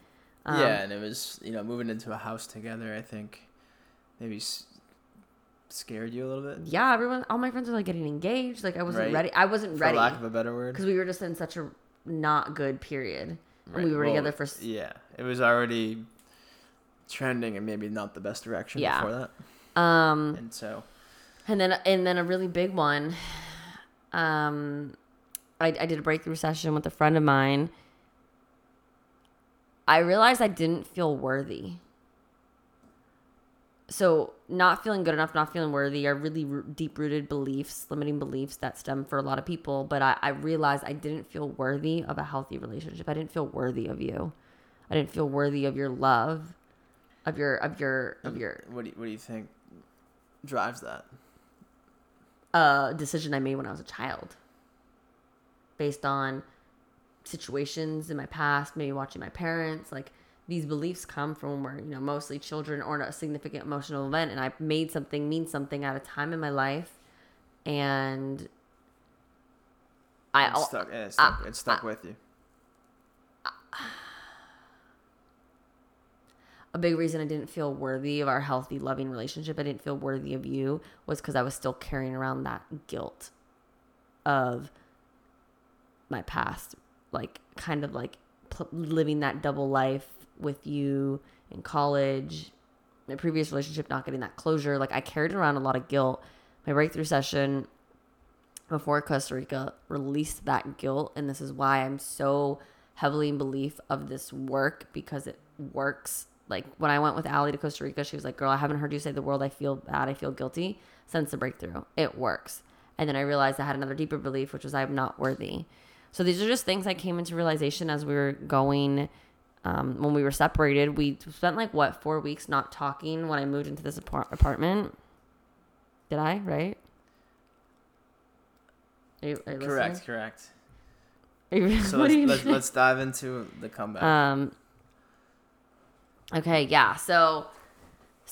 And it was, moving into a house together, I think maybe scared you a little bit. Yeah, everyone, all my friends were like getting engaged. Like, I wasn't ready. I wasn't ready. For lack of a better word. Because we were just in such a not good period. Right. And we were together for... Yeah, it was already trending and maybe not the best direction before that. And so... And then a really big one... I did a breakthrough session with a friend of mine. I realized I didn't feel worthy. So not feeling good enough, not feeling worthy are really deep-rooted beliefs, limiting beliefs that stem for a lot of people. But I realized I didn't feel worthy of a healthy relationship. I didn't feel worthy of you. I didn't feel worthy of your love, of your. What do you think drives that? Decision I made when I was a child, based on situations in my past, maybe watching my parents. Like, these beliefs come from when we're, mostly children or a significant emotional event, and I made something mean something at a time in my life, and it stuck with you. A big reason I didn't feel worthy of our healthy, loving relationship, I didn't feel worthy of you, was because I was still carrying around that guilt of my past, like kind of like living that double life with you in college, my previous relationship, not getting that closure. Like, I carried around a lot of guilt. My breakthrough session before Costa Rica released that guilt. And this is why I'm so heavily in belief of this work, because it works. Like, when I went with Allie to Costa Rica, she was like, girl, I haven't heard you say the word, I feel bad, I feel guilty, since the breakthrough. It works. And then I realized I had another deeper belief, which was I'm not worthy. So these are just things I came into realization as we were going, when we were separated. We spent 4 weeks not talking when I moved into this apartment. Did I, right? Are you correct. So let's dive into the comeback. Okay, yeah. So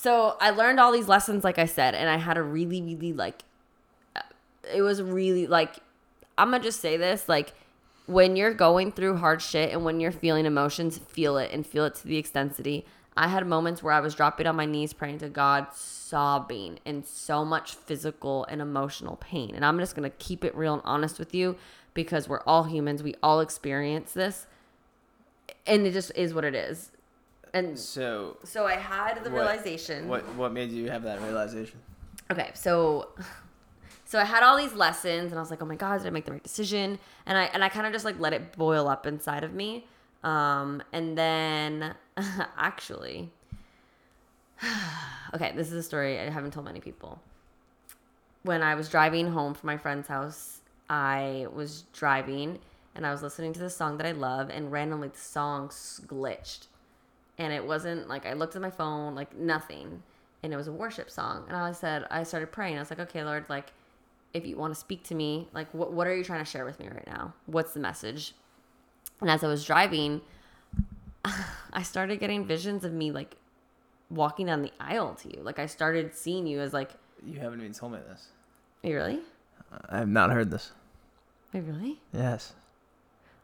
I learned all these lessons, like I said, and I had a really, really, it was really, I'm going to just say this, when you're going through hard shit and when you're feeling emotions, feel it to the extensity. I had moments where I was dropping on my knees, praying to God, sobbing in so much physical and emotional pain. And I'm just going to keep it real and honest with you, because we're all humans. We all experience this, and it just is what it is. And so I had the realization. What made you have that realization? Okay, so I had all these lessons, and I was like, oh my God, did I make the right decision? And I kind of just let it boil up inside of me. And then actually, okay, this is a story I haven't told many people. When I was driving home from my friend's house, I was driving and I was listening to this song that I love, and randomly the song glitched. And it wasn't I looked at my phone, nothing. And it was a worship song. And I started praying. I was like, okay, Lord, if you want to speak to me, like, what are you trying to share with me right now? What's the message? And as I was driving, I started getting visions of me, like, walking down the aisle to you. Like, I started seeing you as, like... You haven't even told me this. Really? I have not heard this. Wait, really? Yes.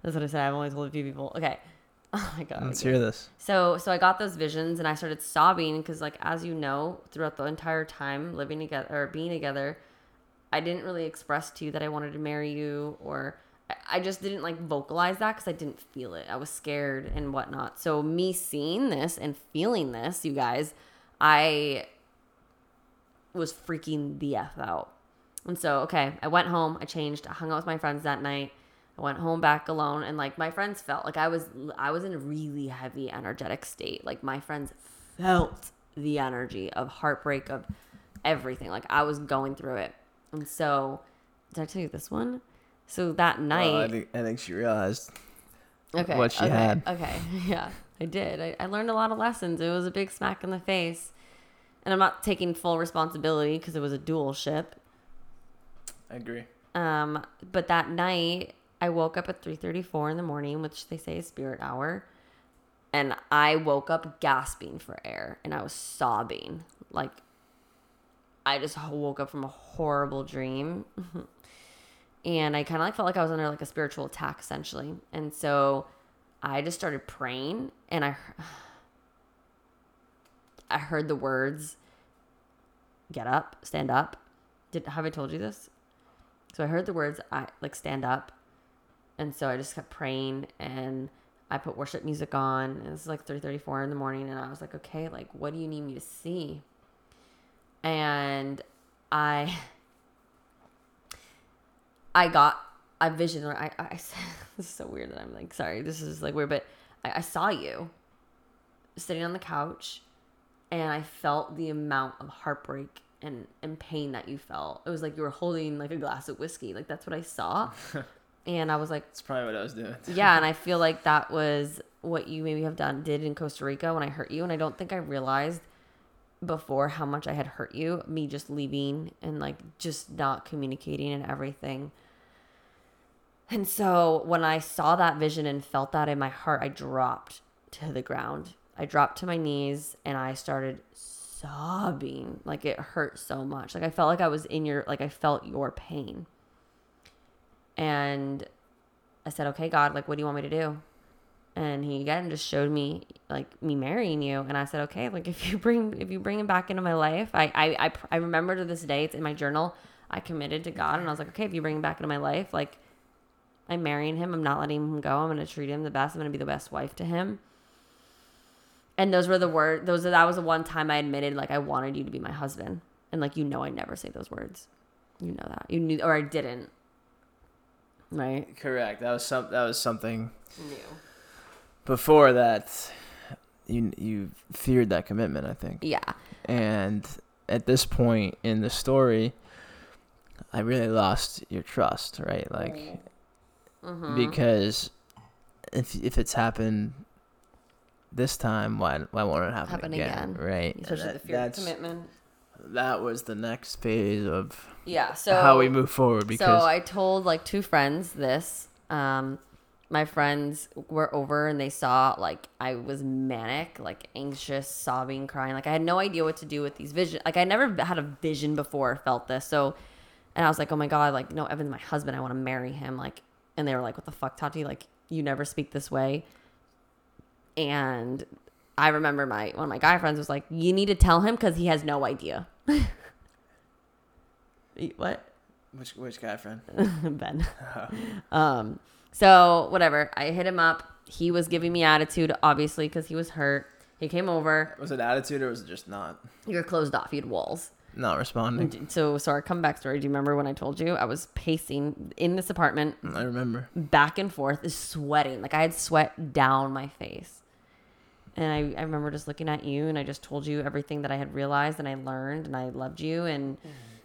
That's what I said. I've only told a few people. Okay. Oh, my God. Let's hear this. So I got those visions, and I started sobbing because, like, as you know, throughout the entire time living together or being together, I didn't really express to you that I wanted to marry you, or I just didn't, like, vocalize that because I didn't feel it. I was scared and whatnot. So me seeing this and feeling this, you guys, I was freaking the F out. And so, okay, I went home. I changed. I hung out with my friends that night. I went home back alone, and, like, my friends felt like I was in a really heavy energetic state. Like, my friends felt the energy of heartbreak, of everything. Like, I was going through it. And so, did I tell you this one? So that night, I think she realized what she had. Okay, yeah, I did. I learned a lot of lessons. It was a big smack in the face, and I'm not taking full responsibility because it was a dual ship. I agree. But that night, I woke up at 3:34 in the morning, which they say is spirit hour, and I woke up gasping for air, and I was sobbing. Like, I just woke up from a horrible dream. And I kind of, like, felt like I was under, like, a spiritual attack, essentially. And so I just started praying, and I heard the words, get up, stand up. Have I told you this? So I heard the words, stand up. And so I just kept praying, and I put worship music on. And this is, like, 3:34 in the morning, and I was like, okay, like, what do you need me to see? And I got a vision where I said, this is so weird that I'm like, sorry, this is, like, weird, but I saw you sitting on the couch, and I felt the amount of heartbreak and pain that you felt. It was like you were holding, like, a glass of whiskey. Like, that's what I saw. And I was like, that's probably what I was doing. Yeah. And I feel like that was what you maybe did in Costa Rica when I hurt you. And I don't think I realized before how much I had hurt you, me just leaving and, like, just not communicating and everything. And so when I saw that vision and felt that in my heart, I dropped to the ground. I dropped to my knees, and I started sobbing. Like, it hurt so much. Like, I felt like I was in your, like, I felt your pain. And I said, okay, God, like, what do you want me to do? And he again just showed me, like, me marrying you. And I said, okay, like, if you bring him back into my life, I remember to this day, it's in my journal, I committed to God, and I was like, okay, if you bring him back into my life, like, I'm marrying him. I'm not letting him go. I'm going to treat him the best. I'm going to be the best wife to him. And those were the words. That was the one time I admitted, like, I wanted you to be my husband. And, like, you know, I never say those words. You know that. You knew, or I didn't. Right? Correct. That was something new. Before that, you feared that commitment, I think. Yeah. And at this point in the story, I really lost your trust, right? Like, mm-hmm. Because if it's happened this time, why won't it happen again? Right? Especially the fear of commitment. That was the next phase of how we move forward. Because so I told, like, two friends this. My friends were over, and they saw, like, I was manic, like, anxious, sobbing, crying. Like, I had no idea what to do with these visions. Like, I never had a vision before or felt this. So, and I was like, oh my God, like, no, Evan's my husband. I want to marry him. Like, and they were like, what the fuck, Tati? Like, you never speak this way. And I remember one of my guy friends was like, you need to tell him because he has no idea. What? Which guy friend? Ben. Oh. So whatever, I hit him up. He was giving me attitude, obviously, because he was hurt. He came over. Was it attitude or was it just not? You were closed off. You had walls. Not responding. So our comeback story. Do you remember when I told you I was pacing in this apartment? I remember. Back and forth, sweating. Like, I had sweat down my face. And I remember just looking at you, and I just told you everything that I had realized and I learned, and I loved you. And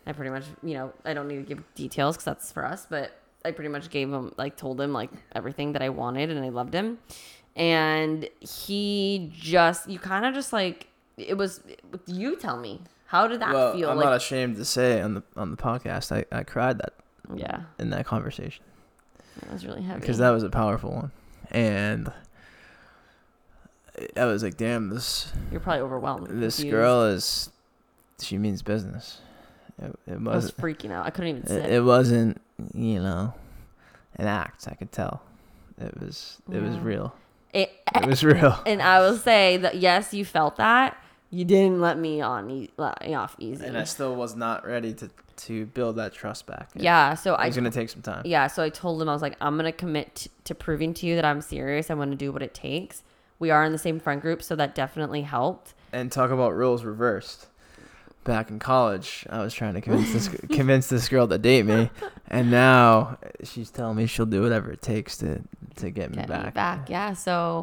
I pretty much, you know, I don't need to give details because that's for us, but I pretty much told him, like, everything that I wanted, and I loved him. And you kind of just, like, it was, you tell me How did that feel? I'm not ashamed to say on the podcast, I cried that. Yeah. In that conversation. That was really heavy. Because that was a powerful one. And I was like, damn, this... You're probably overwhelmed. This confused. Girl is... She means business. It wasn't, I was freaking out. I couldn't even sit. It wasn't, an act. I could tell. It was real. It was real. And I will say that, yes, you felt that. You didn't let me off easy. And I still was not ready to build that trust back. Yeah. So it was going to take some time. Yeah. So I told him, I was like, I'm going to commit to proving to you that I'm serious. I'm going to do what it takes. We are in the same friend group. So that definitely helped. And talk about roles reversed. Back in college, I was trying to convince this girl to date me. And now she's telling me she'll do whatever it takes to get me back. Yeah. So.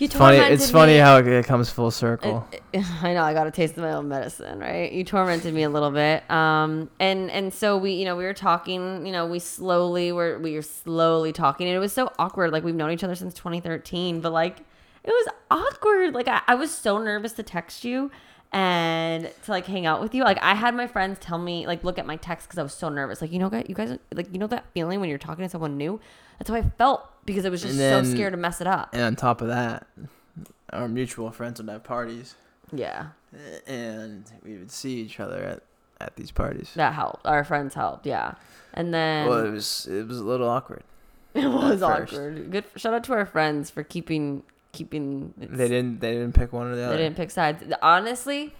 It's funny how it comes full circle. I know. I got a taste of my own medicine, right? You tormented me a little bit. And so we, we were talking, we were slowly talking, and it was so awkward. Like, we've known each other since 2013, but like, it was awkward. Like, I was so nervous to text you and to like hang out with you. Like, I had my friends tell me, like, look at my text, because I was so nervous. Like, you guys, like, that feeling when you're talking to someone new? That's how I felt, because I was just so scared to mess it up. And on top of that, our mutual friends would have parties. Yeah. And we would see each other at these parties. That helped. Our friends helped, yeah. And then... Well, it was a little awkward. It was awkward. Good. Shout out to our friends for keeping... They didn't pick one or the other. They didn't pick sides. Honestly,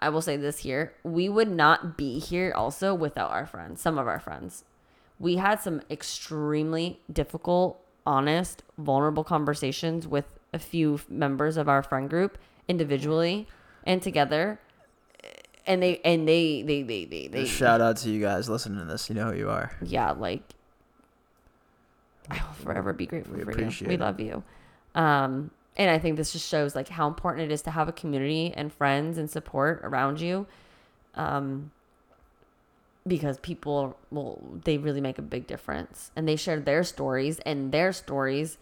I will say this here. We would not be here also without our friends. Some of our friends. We had some extremely difficult, honest, vulnerable conversations with a few members of our friend group individually and together. And they shout out to you guys listening to this. You know who you are. Yeah. Like, I will forever be grateful for you. We love you. And I think this just shows like how important it is to have a community and friends and support around you. Because people they really make a big difference, and they share their stories, and their stories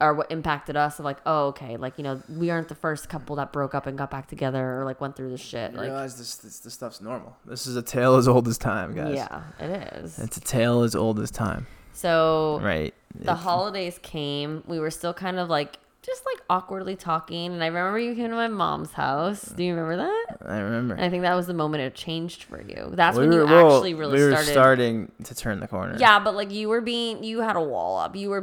are what impacted us. Of like, oh, okay, like we aren't the first couple that broke up and got back together, or like went through this shit. I realize this stuff's normal. This is a tale as old as time, guys. Yeah, it is. It's a tale as old as time. So right, the holidays came. We were still kind of like just like awkwardly talking, and I remember you came to my mom's house. Do you remember that? I remember. And I think that was the moment it changed for you. That's when you actually really started. We were starting to turn the corner. Yeah, but like you had a wall up. You were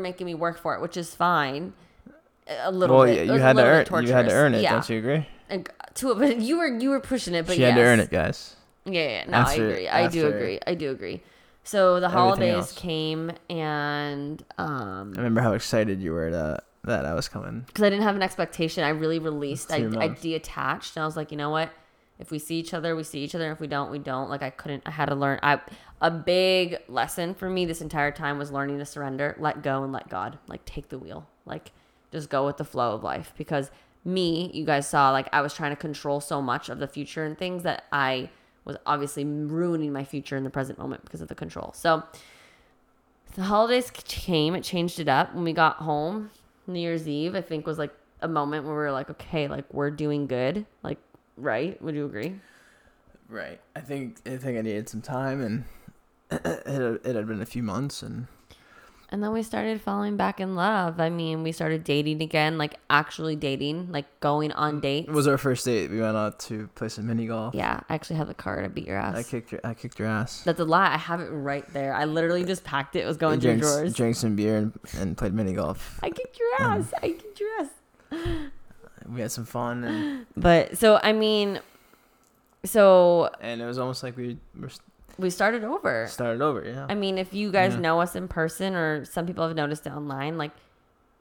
making me work for it, which is fine. A little bit. Well, you had to earn it. Yeah. Don't you agree? And you were pushing it, but she had to earn it, guys. Yeah. No, I agree. I do agree. So the holidays came, and I remember how excited you were to. That I was coming. Because I didn't have an expectation. I really released. I detached. And I was like, you know what? If we see each other, we see each other. If we don't, we don't. Like, I had to learn. A big lesson for me this entire time was learning to surrender, let go, and let God. Like, take the wheel. Like, just go with the flow of life. Because you guys saw, like, I was trying to control so much of the future and things that I was obviously ruining my future in the present moment because of the control. So, the holidays came. It changed it up. When we got home... New Year's Eve, I think, was like a moment where we were like, okay, like we're doing good, like, right? Would you agree? Right. I think I needed some time, and it had been a few months, and then we started falling back in love. I mean, we started dating again, like actually dating, like going on dates. It was our first date. We went out to play some mini golf. Yeah, I actually had the card. I beat your ass. I kicked your ass. That's a lie. I have it right there. I literally just packed it. It was going to drawers. Drank some beer and played mini golf. I kicked your ass. I kicked your ass. We had some fun. And it was almost like we were. We started over. Yeah. I mean, if you guys know us in person, or some people have noticed it online, like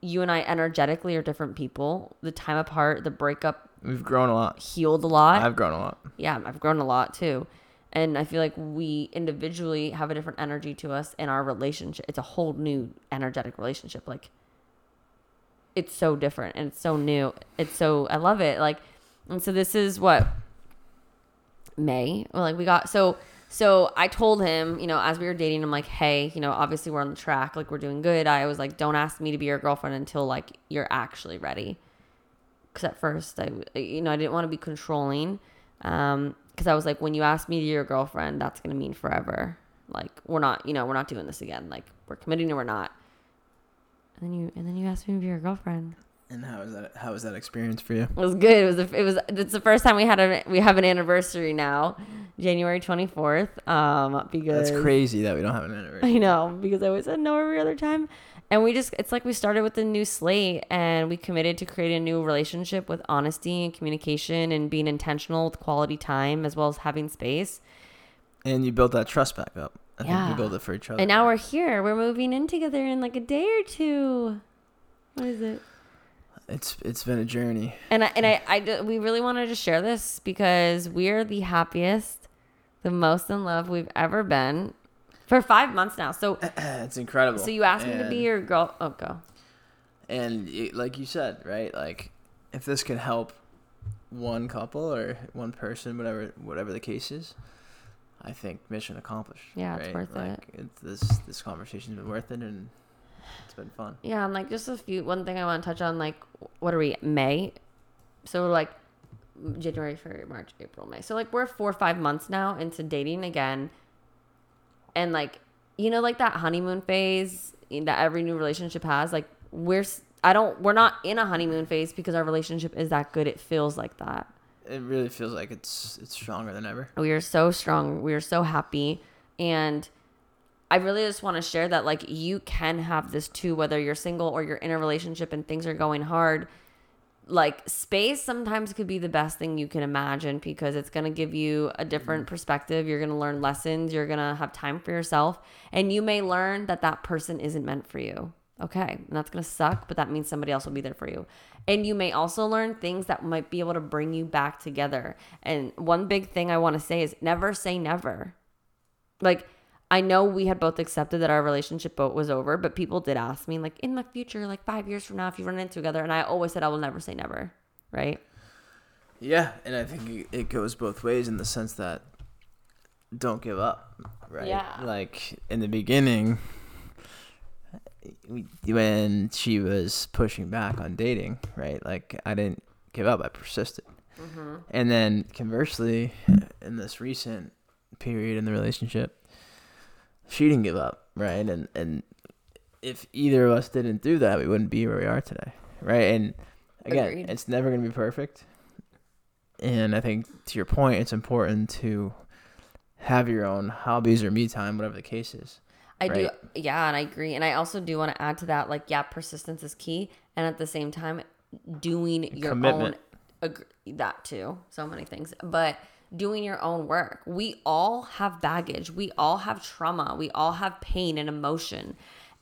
you and I energetically are different people. The time apart, the breakup. We've grown a lot. Healed a lot. I've grown a lot. Yeah, I've grown a lot too. And I feel like we individually have a different energy to us in our relationship. It's a whole new energetic relationship. Like, it's so different and it's so new. I love it. Like, and so this is what? May? Like we got, So I told him, as we were dating, I'm like, hey, obviously we're on the track. Like, we're doing good. I was like, don't ask me to be your girlfriend until, like, you're actually ready. because at first I didn't want to be controlling, because I was like, when you ask me to be your girlfriend, that's gonna mean forever. Like, we're not doing this again. Like, we're committing or we're not. And then you asked me to be your girlfriend. And how was that experience for you? It was good. It's the first time we have an anniversary now, January 24th. Because that's crazy that we don't have an anniversary. I know, because I always said no every other time. And it's like we started with a new slate, and we committed to create a new relationship with honesty and communication and being intentional with quality time, as well as having space. And you built that trust back up. I think we built it for each other. And now we're here. We're moving in together in like a day or two. What is it? It's been a journey. We really wanted to share this because we're the happiest, the most in love we've ever been. For 5 months now, so it's incredible. So you asked me to be your girl. Oh, go. And like you said, right? Like, if this can help one couple or one person, whatever the case is, I think mission accomplished. Yeah, right? It's worth it. This conversation's been worth it, and it's been fun. Yeah, and like just one thing I want to touch on. Like, what are we? May. So we're like January, February, March, April, May. So like we're 4 or 5 months now into dating again. And like, you know, like that honeymoon phase that every new relationship has, like we're not in a honeymoon phase because our relationship is that good. It feels like that. It really feels like it's stronger than ever. We are so strong. We are so happy. And I really just want to share that like you can have this too, whether you're single or you're in a relationship and things are going hard. Like space sometimes could be the best thing you can imagine because it's going to give you a different perspective. You're going to learn lessons. You're going to have time for yourself. And you may learn that person isn't meant for you. Okay. And that's going to suck, but that means somebody else will be there for you. And you may also learn things that might be able to bring you back together. And one big thing I want to say is never say never. Like, I know we had both accepted that our relationship boat was over, but people did ask me, like, in the future, like 5 years from now, if you run into together, and I always said I will never say never, right? Yeah, and I think it goes both ways in the sense that don't give up, right? Yeah. Like, in the beginning, when she was pushing back on dating, right? Like, I didn't give up. I persisted. Mm-hmm. And then, conversely, in this recent period in the relationship, she didn't give up, right? And if either of us didn't do that, we wouldn't be where we are today, right? And again, agreed. It's never going to be perfect. And I think, to your point, it's important to have your own hobbies or me time, whatever the case is. I do. Yeah, and I agree. And I also do want to add to that, like, yeah, persistence is key. And at the same time, doing your commitment. That too. So many things. But doing your own work. We all have baggage. We all have trauma. We all have pain and emotion.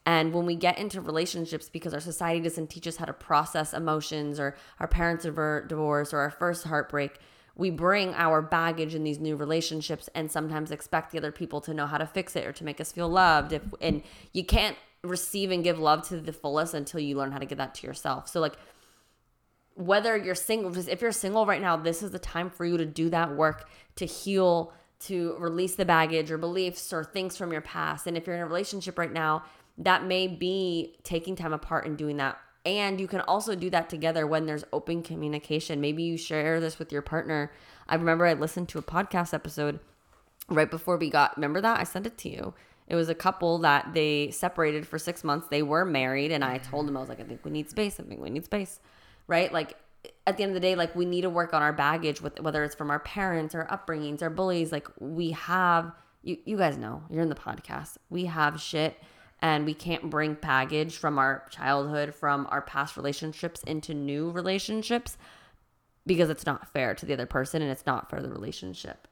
And when we get into relationships, because our society doesn't teach us how to process emotions, or our parents are divorced, or our first heartbreak, we bring our baggage in these new relationships and sometimes expect the other people to know how to fix it or to make us feel loved. And you can't receive and give love to the fullest until you learn how to give that to yourself. So like, whether you're single, just if you're single right now, this is the time for you to do that work, to heal, to release the baggage or beliefs or things from your past. And if you're in a relationship right now, that may be taking time apart and doing that. And you can also do that together when there's open communication. Maybe you share this with your partner. I remember I listened to a podcast episode right before we got, remember that? I sent it to you. It was a couple that they separated for 6 months. They were married. And I told them, I was like, I think we need space. Right? Like, at the end of the day, like, we need to work on our baggage, with whether it's from our parents, our upbringings, our bullies. Like, we have, you guys know, you're in the podcast. We have shit, and we can't bring baggage from our childhood, from our past relationships into new relationships, because it's not fair to the other person and it's not for the relationship.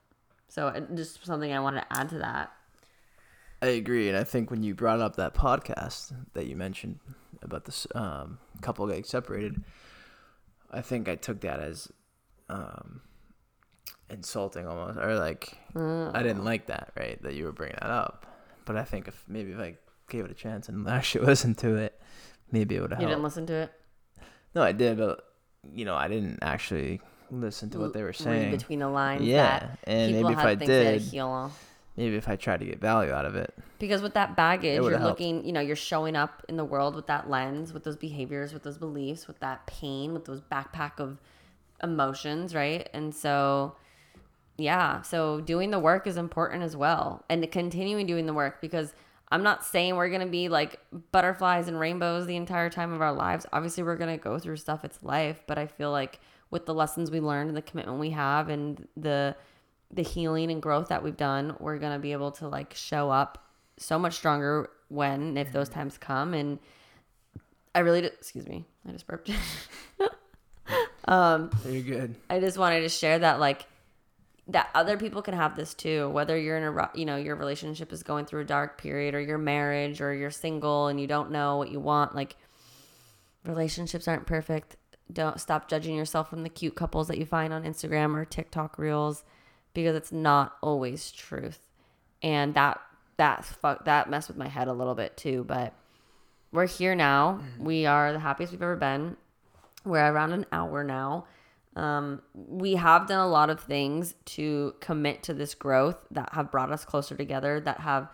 So just something I wanted to add to that. I agree. And I think when you brought up that podcast that you mentioned about this couple getting separated, I think I took that as insulting almost, or like, I didn't like that, right, that you were bringing that up. But I think if I gave it a chance and actually listened to it, maybe it would help. You didn't listen to it? No, I did, but, you know, I didn't actually listen to what they were saying. Read between the lines. Yeah, and maybe if I did, Maybe if I tried to get value out of it. Because with that baggage, you're looking, you know, you're showing up in the world with that lens, with those behaviors, with those beliefs, with that pain, with those backpack of emotions, right? And so, yeah. So doing the work is important as well. And continuing doing the work, because I'm not saying we're going to be like butterflies and rainbows the entire time of our lives. Obviously, we're going to go through stuff. It's life. But I feel like with the lessons we learned and the commitment we have and the healing and growth that we've done, we're going to be able to like show up so much stronger when, and if those times come. And I really, excuse me, I just burped. You're good. I just wanted to share that, like, that other people can have this too, whether you're in a, you know, your relationship is going through a dark period, or your marriage, or you're single and you don't know what you want. Like, relationships aren't perfect. Don't stop judging yourself from the cute couples that you find on Instagram or TikTok reels, because it's not always truth. And that messed with my head a little bit too, but we're here now. We are the happiest we've ever been. We're around an hour now. We have done a lot of things to commit to this growth that have brought us closer together, that have,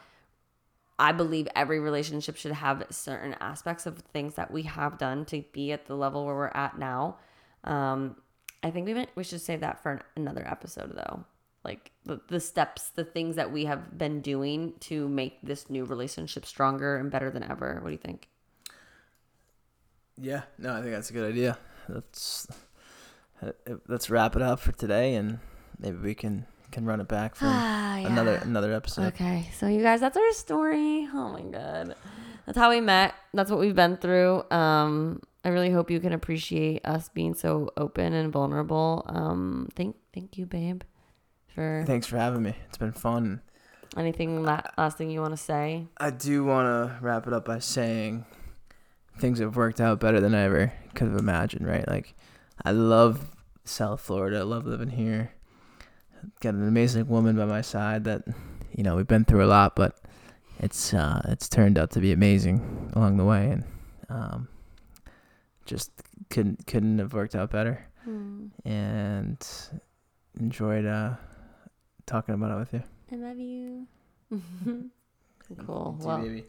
I believe every relationship should have certain aspects of things that we have done to be at the level where we're at now. I think we should save that for another episode though. Like the steps, the things that we have been doing to make this new relationship stronger and better than ever. What do you think? Yeah, no, I think that's a good idea. Let's wrap it up for today, and maybe we can run it back for another episode. Okay, so you guys, that's our story. Oh my God. That's how we met. That's what we've been through. I really hope you can appreciate us being so open and vulnerable. Thank you, babe. Thanks for having me. It's been fun. Anything last thing you want to say? I do want to wrap it up by saying things have worked out better than I ever could have imagined, right? Like, I love South Florida. I love living here. Got an amazing woman by my side that, you know, we've been through a lot, but it's turned out to be amazing along the way, and just couldn't have worked out better. And enjoyed talking about it with you. I love you. Cool. Well, baby.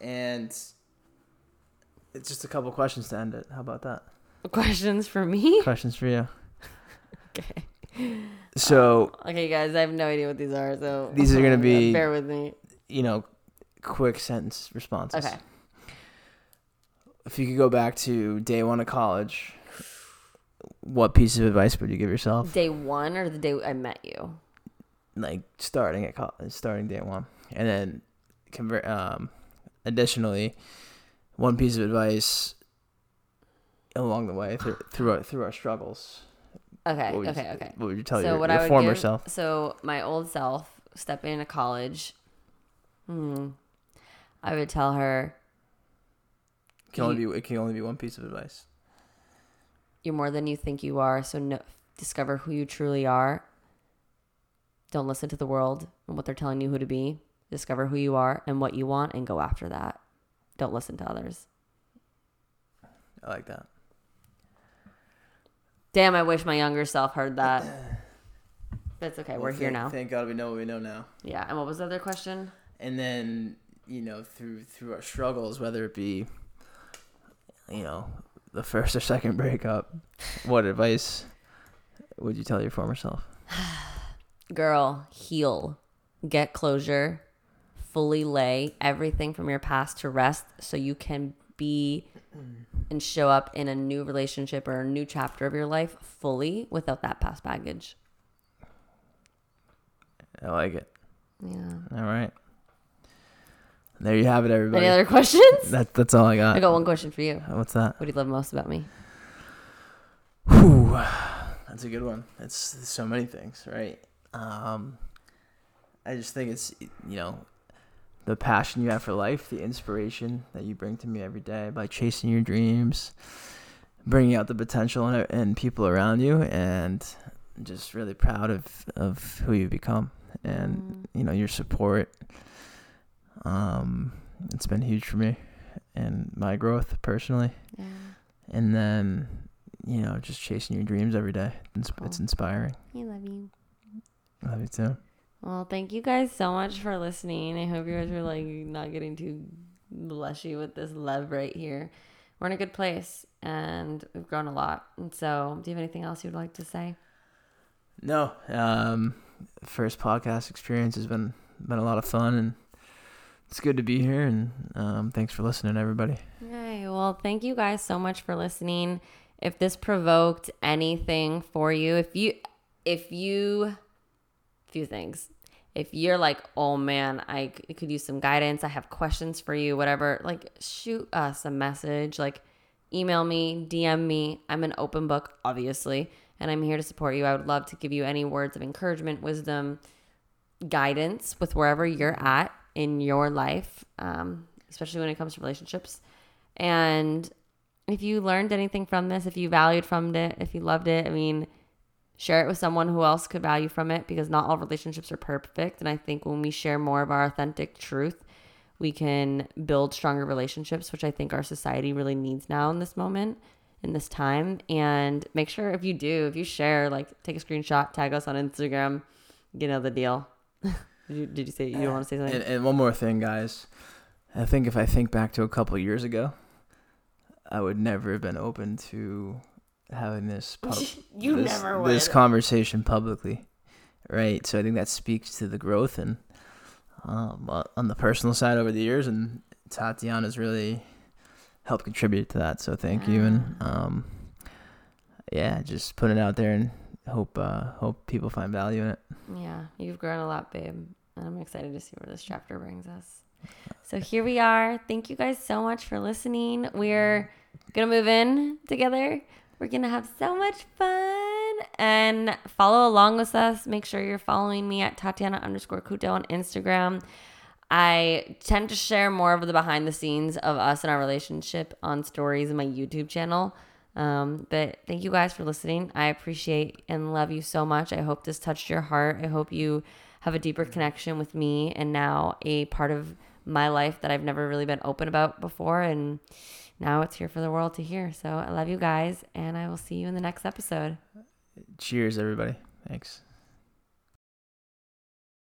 And it's just a couple questions to end it. How about that? Questions for me? Questions for you. Okay. So. Okay, guys, I have no idea what these are. So these are going to be. Bear with me. You know, quick sentence responses. Okay. If you could go back to day one of college, what piece of advice would you give yourself? Day one or the day I met you? Like starting at college, starting day one, and then additionally, one piece of advice along the way through our struggles. Okay. What would you tell your former self? So my old self stepping into college, I would tell her. It can only be one piece of advice. You're more than you think you are. So discover who you truly are. Don't listen to the world and what they're telling you who to be. Discover who you are and what you want and go after that. Don't listen to others. I like that. Damn, I wish my younger self heard that. That's okay. We're here now. Thank God we know what we know now. Yeah. And what was the other question? And then, you know, through our struggles, whether it be, you know, the first or second breakup, what advice would you tell your former self? Girl, heal, get closure, fully lay everything from your past to rest so you can be and show up in a new relationship or a new chapter of your life fully without that past baggage. I like it. Yeah. All right. There you have it, everybody. Any other questions? That's all I got. I got one question for you. What's that? What do you love most about me? Whew. That's a good one. It's so many things, right? I just think it's, you know, the passion you have for life, the inspiration that you bring to me every day by chasing your dreams, bringing out the potential in people around you, and I'm just really proud of who you've become and, you know, your support. It's been huge for me and my growth personally. Yeah. And then, you know, just chasing your dreams every day. It's inspiring. I love you. Love you too. Well, thank you guys so much for listening. I hope you guys are like not getting too lushy with this love right here. We're in a good place and we've grown a lot. And so do you have anything else you'd like to say? No. First podcast experience has been a lot of fun, and it's good to be here, and thanks for listening, everybody. Hey, well, thank you guys so much for listening. If this provoked anything for you, few things. If you're like, oh man, I could use some guidance, I have questions for you, whatever, like shoot us a message, like email me, DM me. I'm an open book, obviously, and I'm here to support you. I would love to give you any words of encouragement, wisdom, guidance with wherever you're at in your life, especially when it comes to relationships. And if you learned anything from this, if you valued from it, if you loved it, I mean, share it with someone who else could value from it, because not all relationships are perfect. And I think when we share more of our authentic truth, we can build stronger relationships, which I think our society really needs now in this moment, in this time. And make sure if you share, like take a screenshot, tag us on Instagram, you know the deal. Did you say you don't want to say something? And one more thing, guys. I think if I think back to a couple years ago, I would never have been open to having this conversation publicly, right? So I think that speaks to the growth and on the personal side over the years, and Tatiana's really helped contribute to that, so thank you. And just put it out there and hope people find value in it. Yeah, you've grown a lot, babe, and I'm excited to see where this chapter brings us. So here we are. Thank you guys so much for listening. We're gonna move in together. We're going to have so much fun, and follow along with us. Make sure you're following me at Tatiana_Couto on Instagram. I tend to share more of the behind the scenes of us and our relationship on stories in my YouTube channel. But thank you guys for listening. I appreciate and love you so much. I hope this touched your heart. I hope you have a deeper connection with me, and now a part of my life that I've never really been open about before. And now it's here for the world to hear. So I love you guys, and I will see you in the next episode. Cheers, everybody. Thanks.